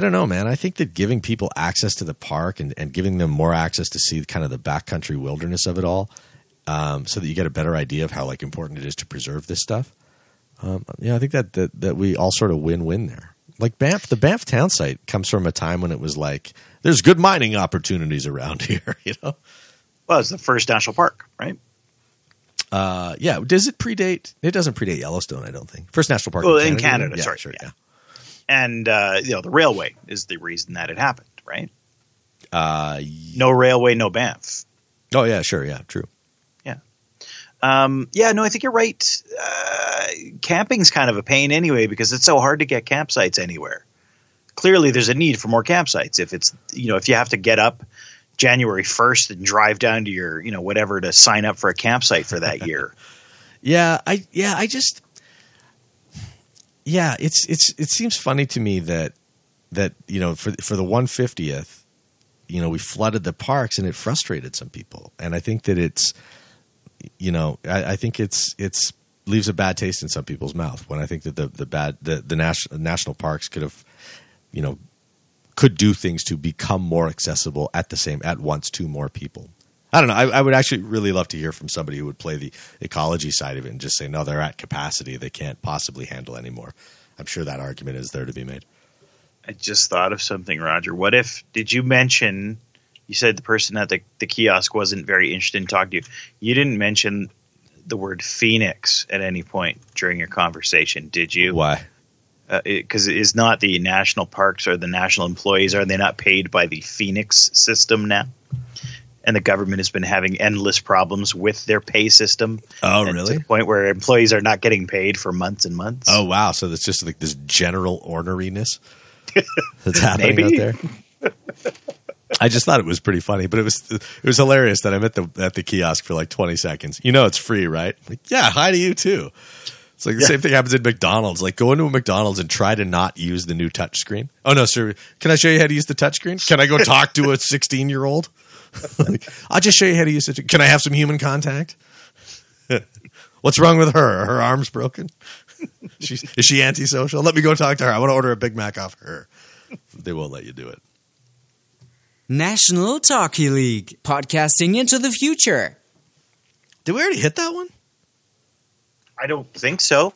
don't know, man. I think that giving people access to the park and giving them more access to see kind of the backcountry wilderness of it all, so that you get a better idea of how important it is to preserve this stuff. I think that we all sort of win-win there. Banff, the Banff town site comes from a time when it was there's good mining opportunities around here, Well, it's the first national park, right? Yeah. Does it predate? It doesn't predate Yellowstone, I don't think. First national park in Canada. Yeah, sorry. Sure, yeah. And the railway is the reason that it happened, right? No railway, no Banff. Oh yeah, sure, yeah, true. Yeah. I think you're right. Camping's kind of a pain anyway because it's so hard to get campsites anywhere. Clearly there's a need for more campsites if it's if you have to get up January 1st and drive down to your whatever to sign up for a campsite for that year. It seems funny to me that for the 150th we flooded the parks and it frustrated some people, and I think that it's leaves a bad taste in some people's mouth when I think that the national parks could have could do things to become more accessible at once to more people. I don't know. I would actually really love to hear from somebody who would play the ecology side of it and just say, no, they're at capacity. They can't possibly handle anymore. I'm sure that argument is there to be made. I just thought of something, Roger. What if – did you mention – you said the person at the kiosk wasn't very interested in talking to you. You didn't mention the word Phoenix at any point during your conversation, did you? Why? Because it is not the national parks or the national employees. Are they not paid by the Phoenix system now? And the government has been having endless problems with their pay system. Oh, really? To the point where employees are not getting paid for months and months. Oh, wow. So that's just like this general orneriness that's happening out there. I just thought it was pretty funny, but it was hilarious that I'm at the kiosk for like 20 seconds. It's free, right? Like, yeah, hi to you too. It's like the same thing happens at McDonald's. Like, go into a McDonald's and try to not use the new touchscreen. Oh, no, sir. Can I show you how to use the touchscreen? Can I go talk to a 16-year-old? I'll just show you how to use it. Can I have some human contact? What's wrong with her? Her arm's broken? Is she antisocial? Let me go talk to her. I want to order a Big Mac off her. They won't let you do it. National Talky League, podcasting into the future. Did we already hit that one? I don't think so.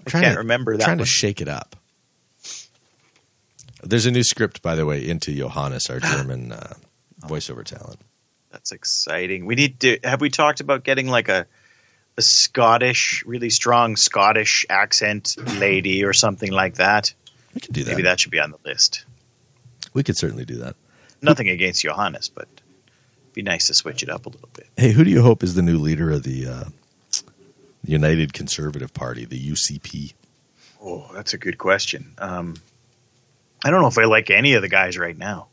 I can't remember that one. Trying to shake it up. There's a new script, by the way, into Johannes, our German voiceover talent. That's exciting. We need to – have we talked about getting like a Scottish, really strong Scottish accent lady or something like that? We could do that. Maybe that should be on the list. We could certainly do that. Nothing against Johannes, but it'd be nice to switch it up a little bit. Hey, who do you hope is the new leader of the United Conservative Party, the UCP? Oh, that's a good question. I don't know if I like any of the guys right now.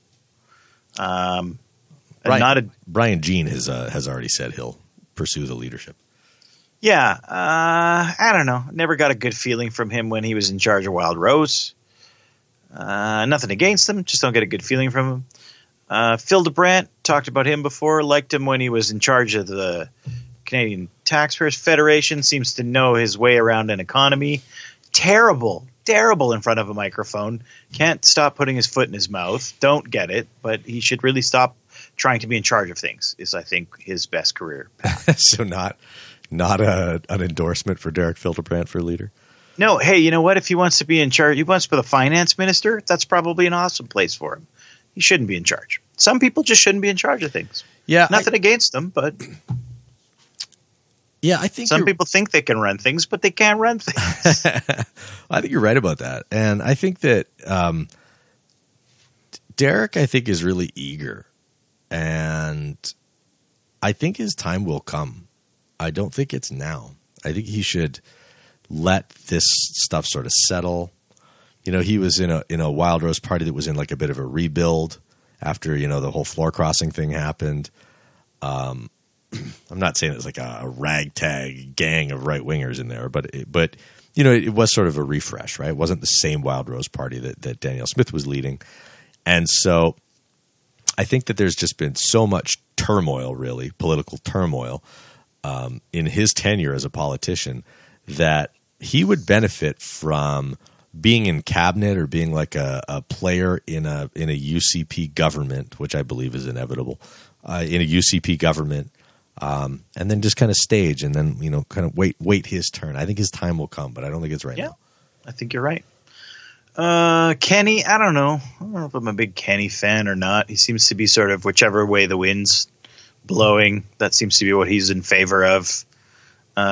Brian Jean has already said he'll pursue the leadership. Yeah, I don't know. Never got a good feeling from him when he was in charge of Wild Rose. Nothing against him, just don't get a good feeling from him. Phil DeBrant, talked about him before, liked him when he was in charge of the Canadian Taxpayers Federation, seems to know his way around an economy. Terrible in front of a microphone. Can't stop putting his foot in his mouth. Don't get it, but he should really stop trying to be in charge of things is, I think, his best career path. So not an endorsement for Derek Filterbrandt for leader? No. Hey, you know what? If he wants to be in charge, he wants to be the finance minister, that's probably an awesome place for him. He shouldn't be in charge. Some people just shouldn't be in charge of things. Yeah, nothing against them, but... Yeah, I think some people think they can run things, but they can't run things. I think you're right about that, and I think that Derek, I think, is really eager, and I think his time will come. I don't think it's now. I think he should let this stuff sort of settle. He was in a Wild Rose party that was in like a bit of a rebuild after the whole floor crossing thing happened. I'm not saying it's like a ragtag gang of right wingers in there, but it was sort of a refresh, right? It wasn't the same Wild Rose party that Danielle Smith was leading, and so I think that there's just been so much turmoil, really political turmoil, in his tenure as a politician that he would benefit from being in cabinet or being like a player in a UCP government, which I believe is inevitable, in a UCP government. And then just kind of stage and then, kind of wait his turn. I think his time will come, but I don't think it's right now. I think you're right. Kenny, I don't know. I don't know if I'm a big Kenny fan or not. He seems to be sort of whichever way the winds blowing. That seems to be what he's in favor of.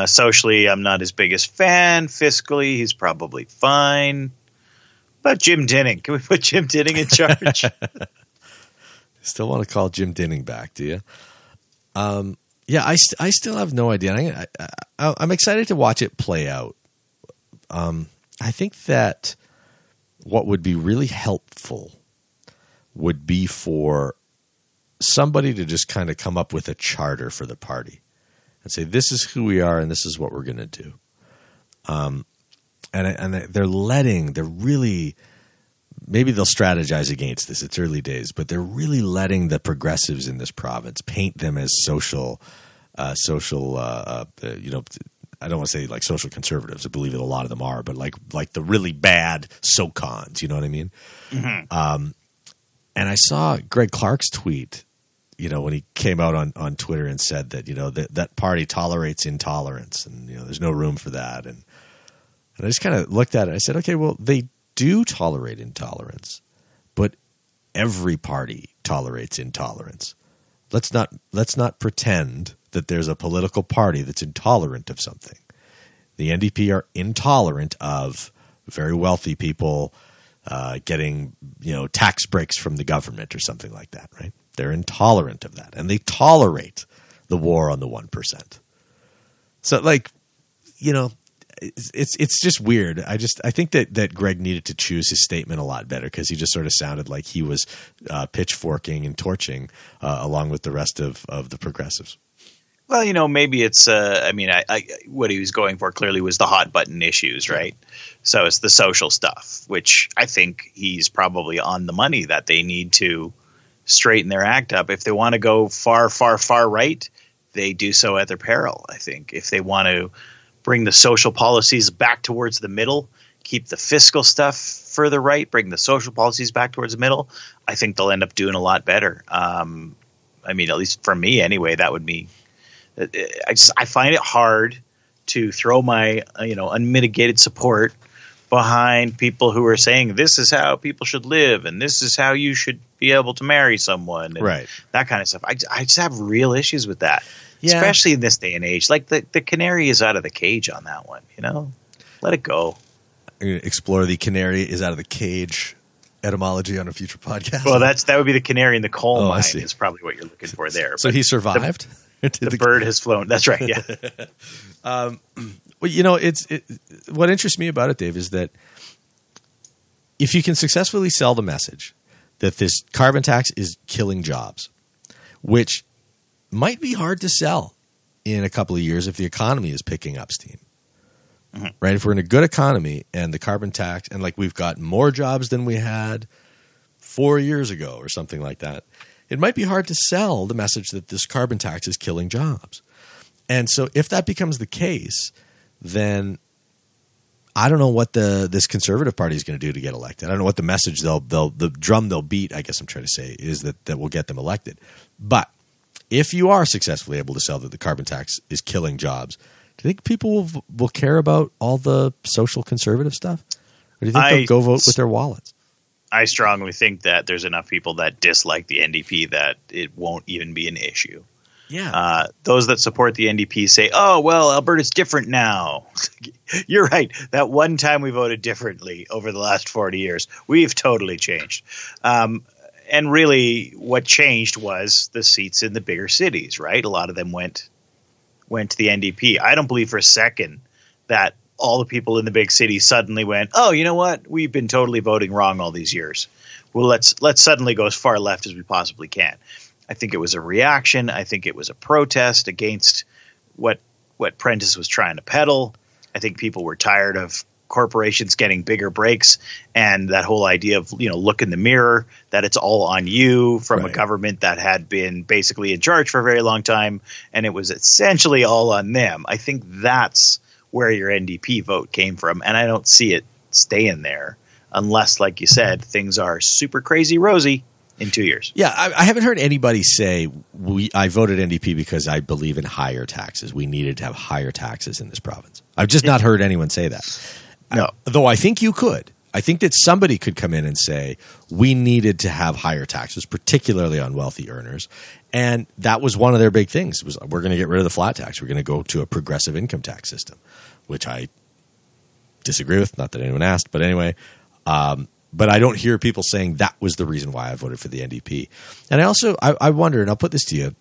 Socially, I'm not his biggest fan. Fiscally, he's probably fine. But Jim Dinning, can we put Jim Dinning in charge? Still want to call Jim Dinning back, do you? Yeah, I still have no idea. I'm excited to watch it play out. I think that what would be really helpful would be for somebody to just kind of come up with a charter for the party and say, this is who we are and this is what we're going to do. And they're really, maybe they'll strategize against this. It's early days, but they're really letting the progressives in this province paint them as social, I don't want to say like social conservatives. I believe that a lot of them are, but like the really bad SoCons, you know what I mean? Mm-hmm. And I saw Greg Clark's tweet, you know, when he came out on Twitter and said that, you know, that party tolerates intolerance and, you know, there's no room for that. And I just kind of looked at it. I said, okay, well, they do tolerate intolerance, but every party tolerates intolerance. Let's not pretend that there's a political party that's intolerant of something. The NDP are intolerant of very wealthy people getting, you know, tax breaks from the government or something like that, right? They're intolerant of that, and they tolerate the war on the 1%. So, like, you know, it's just weird. I think that Greg needed to choose his statement a lot better because he just sort of sounded like he was pitchforking and torching along with the rest of the progressives. Well, you know, maybe it's what he was going for clearly was the hot button issues, right? So it's the social stuff, which I think he's probably on the money that they need to straighten their act up. If they want to go far, far, far right, they do so at their peril, I think. If they want to bring the social policies back towards the middle, keep the fiscal stuff further right, bring the social policies back towards the middle, I think they'll end up doing a lot better. At least for me anyway, that would be – I find it hard to throw my, unmitigated support behind people who are saying this is how people should live and this is how you should be able to marry someone and right. That kind of stuff. I just have real issues with that, yeah. Especially in this day and age. Like the canary is out of the cage on that one, you know? Let it go. Explore the canary is out of the cage etymology on a future podcast. Well, that would be the canary in the coal mine is probably what you're looking for there. So he survived? The bird has flown. That's right, yeah. Well, you know, what interests me about it, Dave, is that if you can successfully sell the message that this carbon tax is killing jobs, which might be hard to sell in a couple of years if the economy is picking up steam, mm-hmm. right? If we're in a good economy and the carbon tax, and like we've got more jobs than we had 4 years ago or something like that, it might be hard to sell the message that this carbon tax is killing jobs. And so if that becomes the case, then I don't know what this conservative party is going to do to get elected. I don't know what the message the drum they'll beat, I guess I'm trying to say, is that will get them elected. But if you are successfully able to sell that the carbon tax is killing jobs, do you think people will care about all the social conservative stuff? Or do you think they'll go vote with their wallets? I strongly think that there's enough people that dislike the NDP that it won't even be an issue. Yeah. Those that support the NDP say, oh, well, Alberta's different now. You're right. That one time we voted differently over the last 40 years, we've totally changed. And really what changed was the seats in the bigger cities, right? A lot of them went to the NDP. I don't believe for a second that all the people in the big city suddenly went, oh, you know what? We've been totally voting wrong all these years. Well, let's suddenly go as far left as we possibly can. I think it was a reaction. I think it was a protest against what Prentice was trying to peddle. I think people were tired of corporations getting bigger breaks and that whole idea of, you know, look in the mirror, that it's all on you from right. a government that had been basically in charge for a very long time, and it was essentially all on them. I think that's where your NDP vote came from, and I don't see it staying there unless, like you said, things are super crazy rosy in 2 years. Yeah, I haven't heard anybody say, I voted NDP because I believe in higher taxes. We needed to have higher taxes in this province. I've just not heard anyone say that. No. Though I think you could. I think that somebody could come in and say, we needed to have higher taxes, particularly on wealthy earners. And that was one of their big things, was we're going to get rid of the flat tax. We're going to go to a progressive income tax system, which I disagree with. Not that anyone asked, but anyway. But I don't hear people saying that was the reason why I voted for the NDP. And I also, I wonder, and I'll put this to you,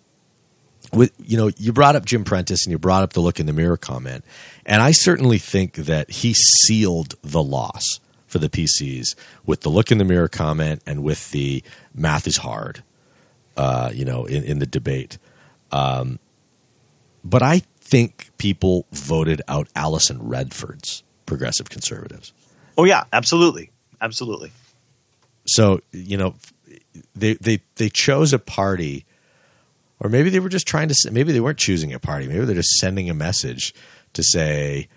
with, you know, you brought up Jim Prentice and you brought up the look in the mirror comment. And I certainly think that he sealed the loss for the PCs with the look in the mirror comment and with the math is hard, you know, in the debate. But I think people voted out Alison Redford's progressive conservatives. Oh, yeah, absolutely. Absolutely. So, you know, they chose a party, or maybe they were just trying to – maybe they weren't choosing a party. Maybe they're just sending a message to say,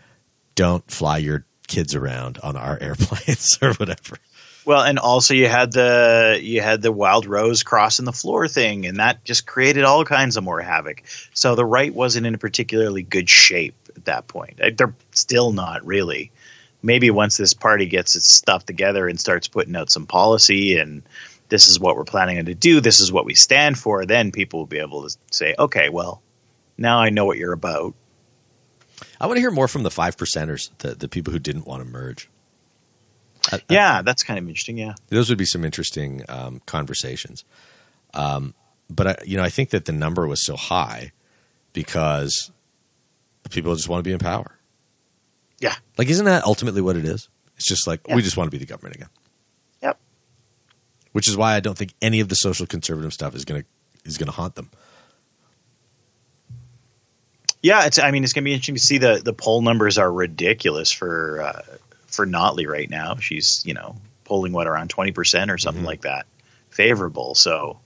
don't fly your kids around on our airplanes or whatever. Well, and also you had the wild rose crossing the floor thing, and that just created all kinds of more havoc. So the right wasn't in a particularly good shape at that point. They're still not really. Maybe once this party gets its stuff together and starts putting out some policy and this is what we're planning to do, this is what we stand for, then people will be able to say, okay, well, now I know what you're about. I want to hear more from the 5%ers, the people who didn't want to merge. Yeah, that's kind of interesting, yeah. Those would be some interesting conversations. But, I think that the number was so high because people just want to be in power. Yeah. Like, isn't that ultimately what it is? It's just like, we just want to be the government again. Yep. Which is why I don't think any of the social conservative stuff is going to haunt them. Yeah. It's going to be interesting to see the poll numbers are ridiculous for Notley right now. She's, polling around 20% or something like that favorable. So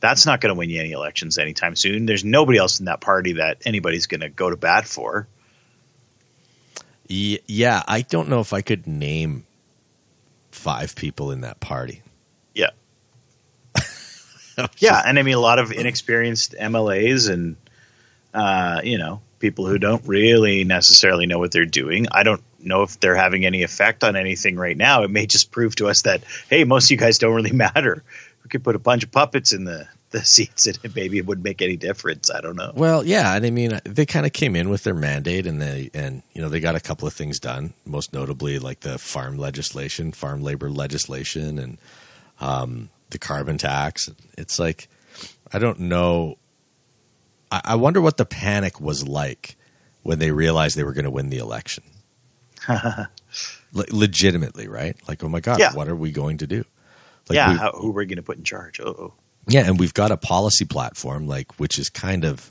that's not going to win you any elections anytime soon. There's nobody else in that party that anybody's going to go to bat for. Yeah, I don't know if I could name 5 people in that party. Yeah. A lot of inexperienced MLAs and, people who don't really necessarily know what they're doing. I don't know if they're having any effect on anything right now. It may just prove to us that, hey, most of you guys don't really matter. We could put a bunch of puppets in the seats and maybe it wouldn't make any difference. I don't know. Well, yeah. And they kind of came in with their mandate and they got a couple of things done, most notably like the farm labor legislation and the carbon tax. It's like, I don't know. I wonder what the panic was like when they realized they were going to win the election. Legitimately, right? Like, oh my God, What are we going to do? Like who we're going to put in charge. Oh. Yeah, and we've got a policy platform, which is kind of,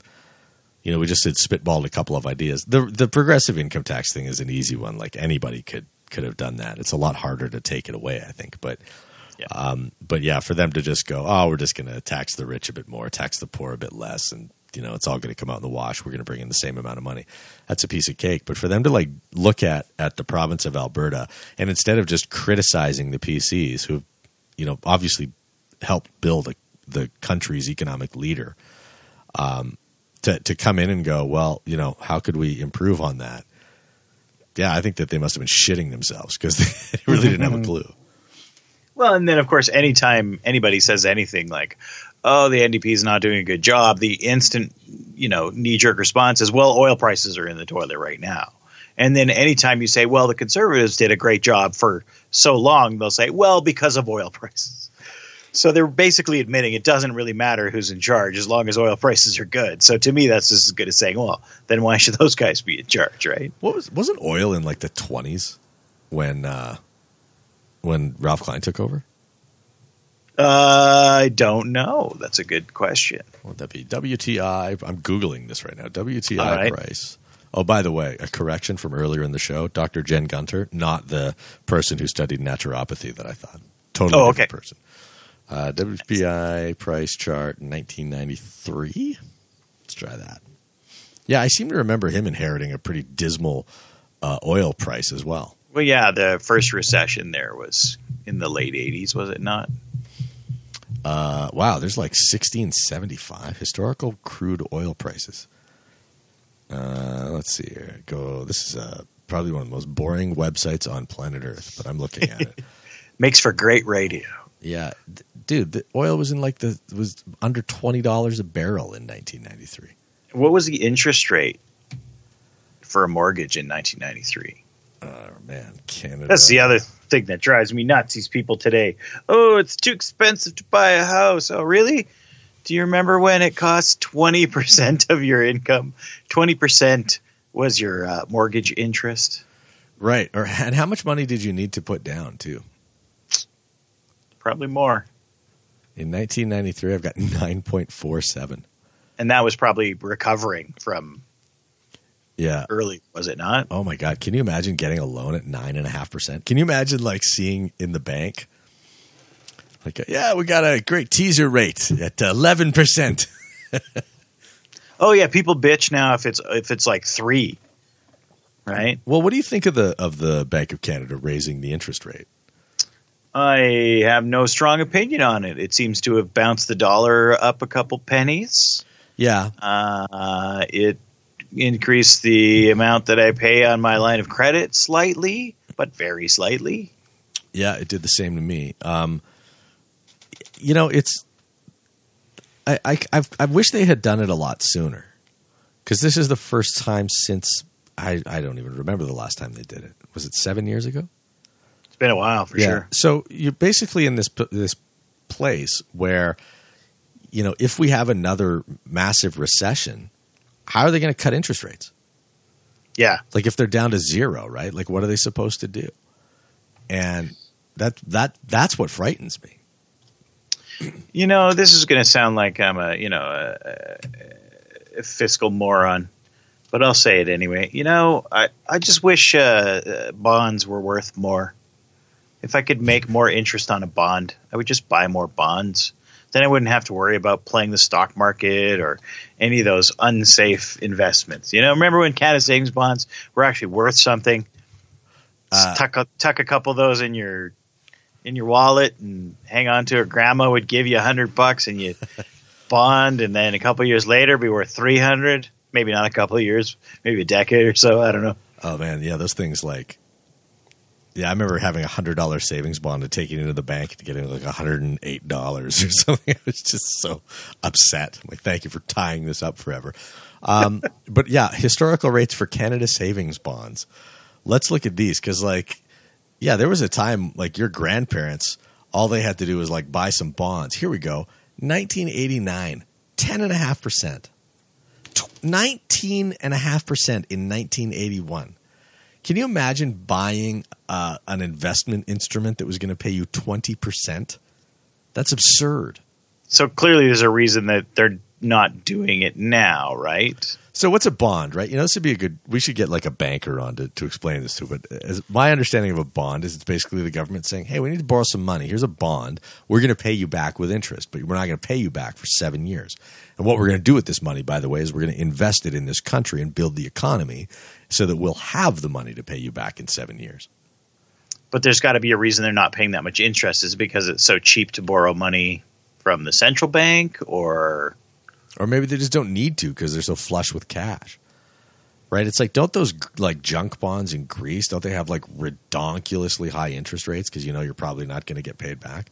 we just had spitballed a couple of ideas. The progressive income tax thing is an easy one. Like anybody could have done that. It's a lot harder to take it away, I think. But for them to just go, oh, we're just going to tax the rich a bit more, tax the poor a bit less, and it's all going to come out in the wash. We're going to bring in the same amount of money. That's a piece of cake. But for them to look at the province of Alberta, and instead of just criticizing the PCs who, obviously helped build the country's economic leader, to come in and go, well, how could we improve on that? Yeah, I think that they must have been shitting themselves because they really didn't have a clue. Well, and then, of course, anytime anybody says anything like, oh, the NDP is not doing a good job, the instant, knee-jerk response is, well, oil prices are in the toilet right now. And then anytime you say, well, the Conservatives did a great job for so long, they'll say, well, because of oil prices. So they're basically admitting it doesn't really matter who's in charge as long as oil prices are good. So to me, that's just as good as saying, well, then why should those guys be in charge, right? Wasn't oil in the 20s when Ralph Klein took over? I don't know. That's a good question. Would that be WTI? I'm Googling this right now. WTI price. Oh, by the way, a correction from earlier in the show, Dr. Jen Gunter, not the person who studied naturopathy that I thought. Totally different person. WPI price chart 1993. Let's try that. Yeah, I seem to remember him inheriting a pretty dismal oil price as well. Well, yeah, the first recession there was in the late 80s, was it not? Wow, there's $16.75 historical crude oil prices. Let's see here. This is a probably one of the most boring websites on planet Earth, but I'm looking at it. Makes for great radio. Yeah. Dude, the oil was in was under $20 a barrel in 1993. What was the interest rate for a mortgage in 1993? Oh, man, Canada. That's the other thing that drives me nuts, these people today. Oh, it's too expensive to buy a house. Oh, really? Do you remember when it cost 20% of your income? 20% was your mortgage interest. Right. And how much money did you need to put down, too? Probably more. In 1993, I've got 9.47. And that was probably recovering from early, was it not? Oh, my God. Can you imagine getting a loan at 9.5%? Can you imagine seeing in the bank, we got a great teaser rate at 11%. Oh, yeah. People bitch now if it's 3, right? Well, what do you think of the Bank of Canada raising the interest rate? I have no strong opinion on it. It seems to have bounced the dollar up a couple pennies. Yeah. It increased the amount that I pay on my line of credit slightly, but very slightly. Yeah, it did the same to me. I wish they had done it a lot sooner, because this is the first time since I don't even remember the last time they did it. Was it 7 years ago? It's been a while for sure. So you're basically in this place where, if we have another massive recession, how are they going to cut interest rates? Yeah. If they're down to zero, right? What are they supposed to do? And that's what frightens me. This is going to sound like I'm a fiscal moron, but I'll say it anyway. I just wish bonds were worth more. If I could make more interest on a bond, I would just buy more bonds. Then I wouldn't have to worry about playing the stock market or any of those unsafe investments. Remember when Canada savings bonds were actually worth something? Tuck a couple of those in your wallet and hang on to it. Grandma would give you $100 and you bond, and then a couple of years later be worth $300. Maybe not a couple of years, maybe a decade or so. I don't know. Oh man, yeah, those things I remember having $100 savings bond and taking it into the bank and getting $108 or something. I was just so upset. I'm thank you for tying this up forever. But yeah, historical rates for Canada savings bonds. Let's look at these because yeah, there was a time your grandparents, all they had to do was buy some bonds. Here we go. 1989, 10.5%. 19.5% in 1981. Can you imagine buying an investment instrument that was going to pay you 20%? That's absurd. So clearly there's a reason that they're not doing it now, right? So what's a bond, right? This would be we should get a banker on to explain this to. But as my understanding of a bond is it's basically the government saying, hey, we need to borrow some money. Here's a bond. We're going to pay you back with interest, but we're not going to pay you back for 7 years. And what we're going to do with this money, by the way, is we're going to invest it in this country and build the economy so that we'll have the money to pay you back in 7 years. But there's got to be a reason they're not paying that much interest. Is it because it's so cheap to borrow money from the central bank or... Or maybe they just don't need to because they're so flush with cash, right? It's don't those junk bonds in Greece, don't they have redonkulously high interest rates because you're probably not going to get paid back?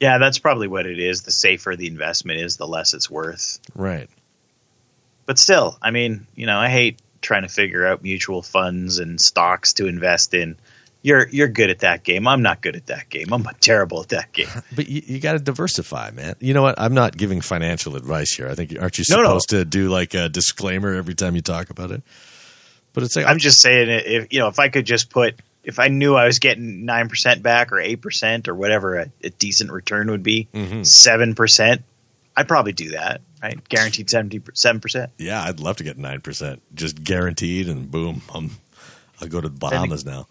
Yeah, that's probably what it is. The safer the investment is, the less it's worth. Right. But still, I mean, I hate trying to figure out mutual funds and stocks to invest in. You're good at that game. I'm not good at that game. I'm terrible at that game. But you got to diversify, man. You know what? I'm not giving financial advice here. I think aren't you supposed to do a disclaimer every time you talk about it? But it's I'm just saying if I could just if I knew I was getting 9% back or 8% or whatever a decent return would be, 7%, I'd probably do that. Right? Guaranteed 7%. Yeah, I'd love to get 9%, just guaranteed, and boom, I'll go to the Bahamas now.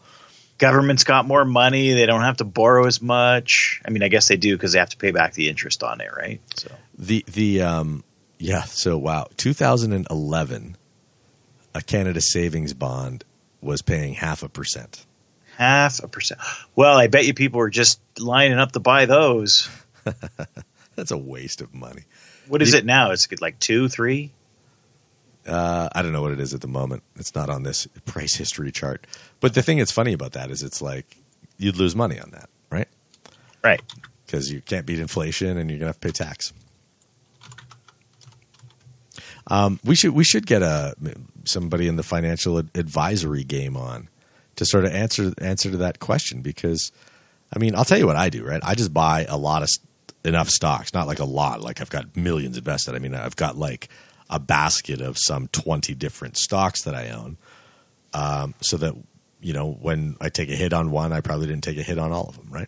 Government's got more money. They don't have to borrow as much. I mean, I guess they do because they have to pay back the interest on it, right? So So wow, 2011, a Canada savings bond was paying 0.5%. 0.5%. Well, I bet you people were just lining up to buy those. That's a waste of money. What is it now? It's 2, 3. I don't know what it is at the moment. It's not on this price history chart. But the thing that's funny about that is it's like you'd lose money on that, right? Right. Because you can't beat inflation and you're going to have to pay tax. We should get somebody in the financial advisory game on to sort of answer to that question, because I mean, I'll tell you what I do, right? I just buy a lot of enough stocks, not like a lot, like I've got millions invested. I mean, I've got like a basket of some 20 different stocks that I own, so that, you know, when I take a hit on one, I probably didn't take a hit on all of them, right?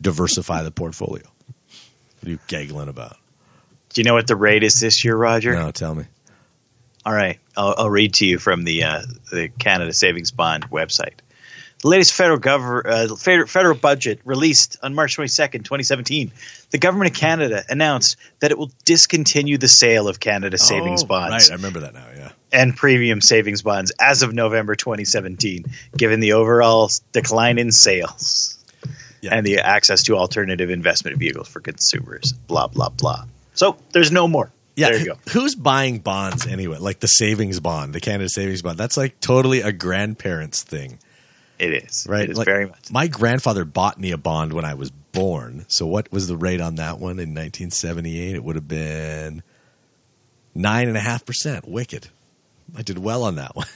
Diversify the portfolio. What are you giggling about? Do you know what the rate is this year, Roger? No, tell me. All right. I'll read to you from the Canada Savings Bond website. The latest federal budget released on March 22nd, 2017, the government of Canada announced that it will discontinue the sale of Canada Savings Bonds. Right, I remember that now, yeah. And premium savings bonds as of November 2017, given the overall decline in sales and the access to alternative investment vehicles for consumers, blah, blah, blah. So there's no more. Yeah, there you go. Who's buying bonds anyway? Like the savings bond, the Canada Savings Bond. That's like totally a grandparents' thing. It is. Right? It is, like, very much. My grandfather bought me a bond when I was born. So what was the rate on that one in 1978? It would have been 9.5%. Wicked. I did well on that one.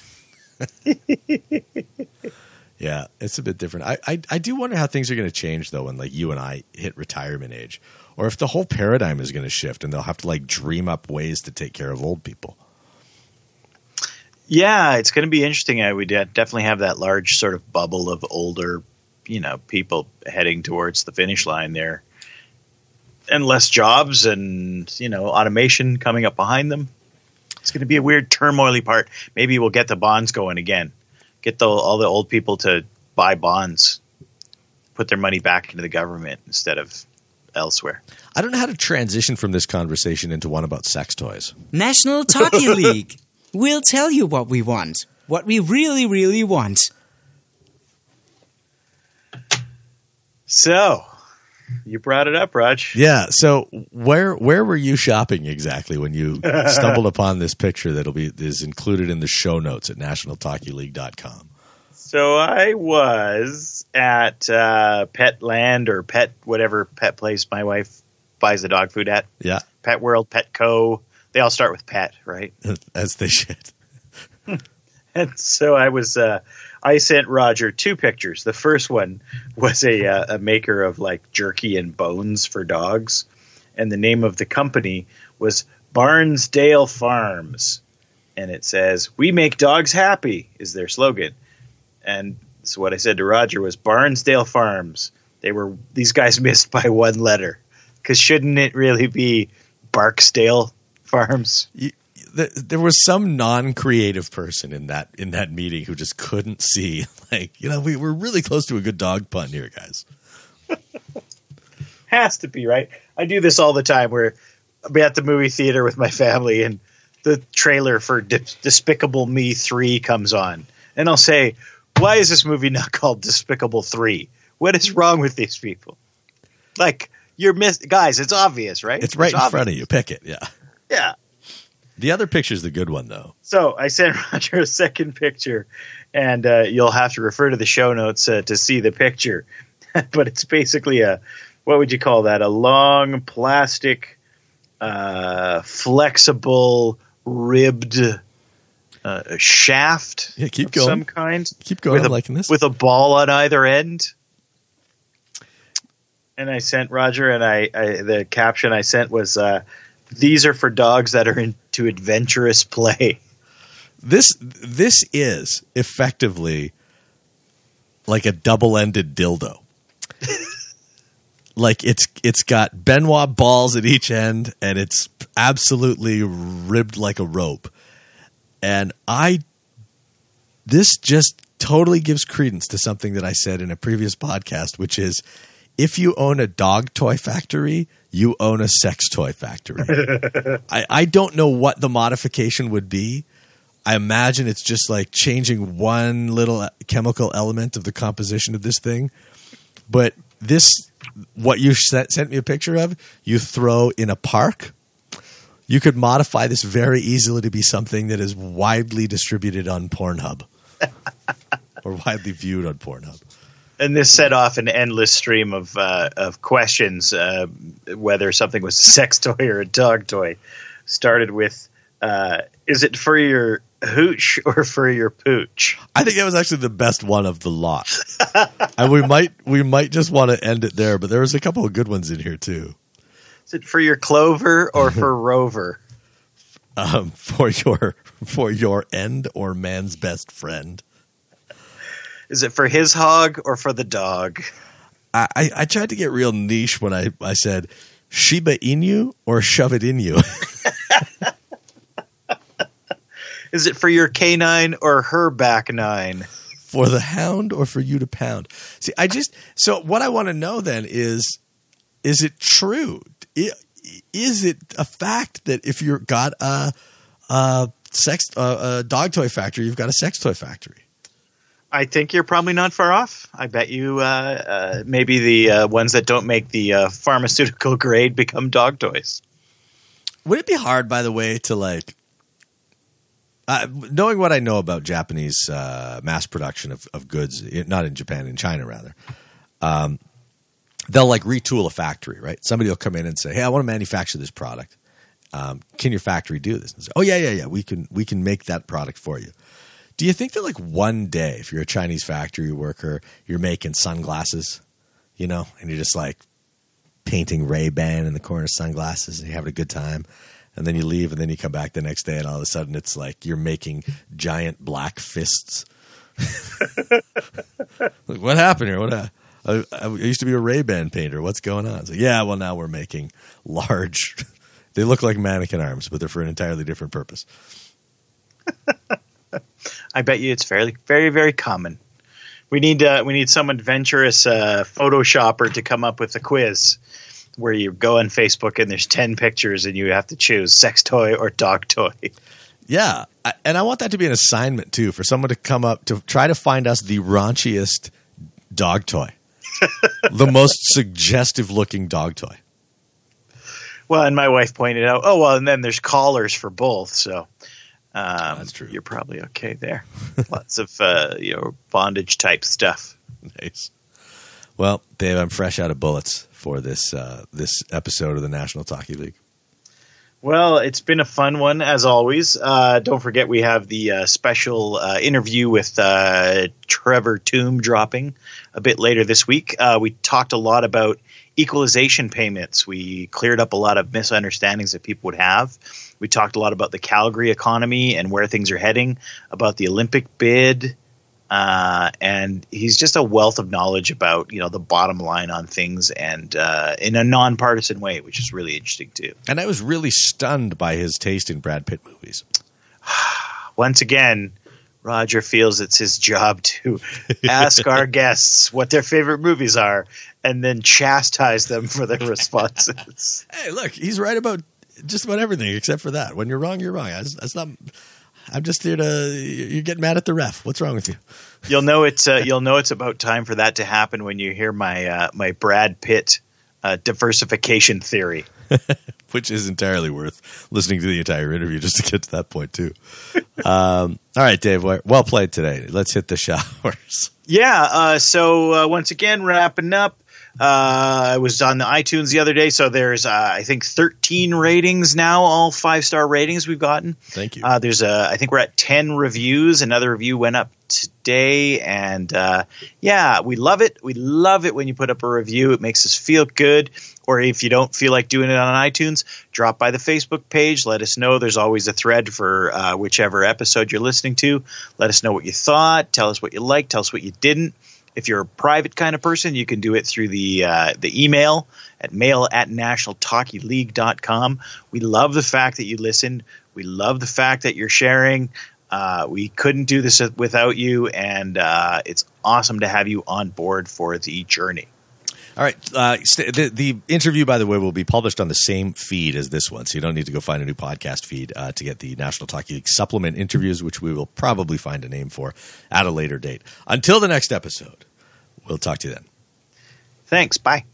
Yeah, it's a bit different. I do wonder how things are going to change, though, when like you and I hit retirement age, or if the whole paradigm is going to shift and they'll have to like dream up ways to take care of old people. Yeah, it's going to be interesting. I would definitely have that large sort of bubble of older, you know, people heading towards the finish line there, and less jobs and, you know, automation coming up behind them. It's going to be a weird turmoily part. Maybe we'll get the bonds going again. Get all the old people to buy bonds, put their money back into the government instead of elsewhere. I don't know how to transition from this conversation into one about sex toys. National Talky League. We'll tell you what we want. What we really, really want. So, you brought it up, Raj. Yeah, so where were you shopping exactly when you stumbled upon this picture that is included in the show notes at nationaltalkyleague.com? So I was at Petland or Pet, whatever pet place my wife buys the dog food at. Yeah. Pet World, Petco. They all start with pet, right? As they should. And so I was I sent Roger two pictures. The first one was a maker of like jerky and bones for dogs. And the name of the company was Barnsdale Farms. And it says, "We make dogs happy" is their slogan. And so what I said to Roger was Barnsdale Farms. These guys missed by one letter, because shouldn't it really be Barksdale Farms? There was some non-creative person in that meeting who just couldn't see. Like, you know, we're really close to a good dog pun here, guys. Has to be, right? I do this all the time where I'll be at the movie theater with my family and the trailer for Despicable Me 3 comes on. And I'll say, why is this movie not called Despicable 3? What is wrong with these people? Like, you're guys, it's obvious, right? It's right in front of you. Pick it, yeah. Yeah. The other picture's the good one, though. So I sent Roger a second picture, and you'll have to refer to the show notes to see the picture. But it's basically what would you call that? A long plastic, flexible, ribbed a shaft, yeah, keep going. Some kind. Keep going, like in this. With a ball on either end. And I sent Roger, and the caption I sent was, "These are for dogs that are into adventurous play." This is effectively like a double-ended dildo. Like it's got Benoit balls at each end, and it's absolutely ribbed like a rope. And this just totally gives credence to something that I said in a previous podcast, which is, if you own a dog toy factory, you own a sex toy factory. I don't know what the modification would be. I imagine it's just like changing one little chemical element of the composition of this thing. But what you sent me a picture of, you throw in a park. You could modify this very easily to be something that is widely distributed on Pornhub or widely viewed on Pornhub. And this set off an endless stream of questions, whether something was a sex toy or a dog toy. Started with, is it for your hooch or for your pooch? I think that was actually the best one of the lot. And we might just want to end it there, but there was a couple of good ones in here too. Is it for your clover or for rover? For your end or man's best friend. Is it for his hog or for the dog? I tried to get real niche when I said Shiba Inu or shove it in you. Is it for your canine or her back nine? For the hound or for you to pound? See, so what I want to know then is it true? Is it a fact that if you've got a dog toy factory, you've got a sex toy factory? I think you're probably not far off. I bet you maybe the ones that don't make the pharmaceutical grade become dog toys. Would it be hard, by the way, to like knowing what I know about Japanese mass production of goods, not in Japan, in China rather, they'll like retool a factory, right? Somebody will come in and say, hey, I want to manufacture this product. Can your factory do this? And say, oh, yeah. We can make that product for you. Do you think that like one day, if you're a Chinese factory worker, you're making sunglasses, you know, and you're just like painting Ray-Ban in the corner of sunglasses and you're having a good time, and then you leave and then you come back the next day and all of a sudden it's like you're making giant black fists. Like, what happened here? I used to be a Ray-Ban painter. What's going on? So yeah, well now we're making large – they look like mannequin arms, but they're for an entirely different purpose. I bet you it's fairly, very, very common. We need some adventurous Photoshopper to come up with a quiz where you go on Facebook and there's 10 pictures and you have to choose sex toy or dog toy. Yeah, and I want that to be an assignment too for someone to come up to try to find us the raunchiest dog toy, the most suggestive looking dog toy. Well, and my wife pointed out, oh, well, and then there's collars for both, so. That's true. You're probably okay there. Lots of bondage type stuff. Nice. Well, Dave, I'm fresh out of bullets for this this episode of the National Talky League. Well, it's been a fun one as always. Don't forget we have the special interview with Trevor Toom dropping a bit later this week. We talked a lot about equalization payments. We cleared up a lot of misunderstandings that people would have. We talked a lot about the Calgary economy and where things are heading, about the Olympic bid. And he's just a wealth of knowledge about, the bottom line on things and in a nonpartisan way, which is really interesting too. And I was really stunned by his taste in Brad Pitt movies. Once again, Roger feels it's his job to ask our guests what their favorite movies are and then chastise them for their responses. Hey, look, he's right about just about everything except for that. When you're wrong, you're wrong. I'm just here to. You get mad at the ref. What's wrong with you? You'll know it's about time for that to happen when you hear my my Brad Pitt diversification theory, which is entirely worth listening to the entire interview just to get to that point too. All right, Dave. Well played today. Let's hit the showers. Yeah. So once again, wrapping up. I was on the iTunes the other day, so there's I think 13 ratings now, all 5-star ratings we've gotten. Thank you. I think we're at 10 reviews. Another review went up today, and yeah, we love it. We love it when you put up a review. It makes us feel good. Or if you don't feel like doing it on iTunes, drop by the Facebook page. Let us know. There's always a thread for whichever episode you're listening to. Let us know what you thought. Tell us what you liked. Tell us what you didn't. If you're a private kind of person, you can do it through the email at mail@nationaltalkyleague.com. We love the fact that you listened. We love the fact that you're sharing. We couldn't do this without you, and it's awesome to have you on board for the journey. All right. The interview, by the way, will be published on the same feed as this one, so you don't need to go find a new podcast feed to get the National Talky League supplement interviews, which we will probably find a name for at a later date. Until the next episode, we'll talk to you then. Thanks. Bye.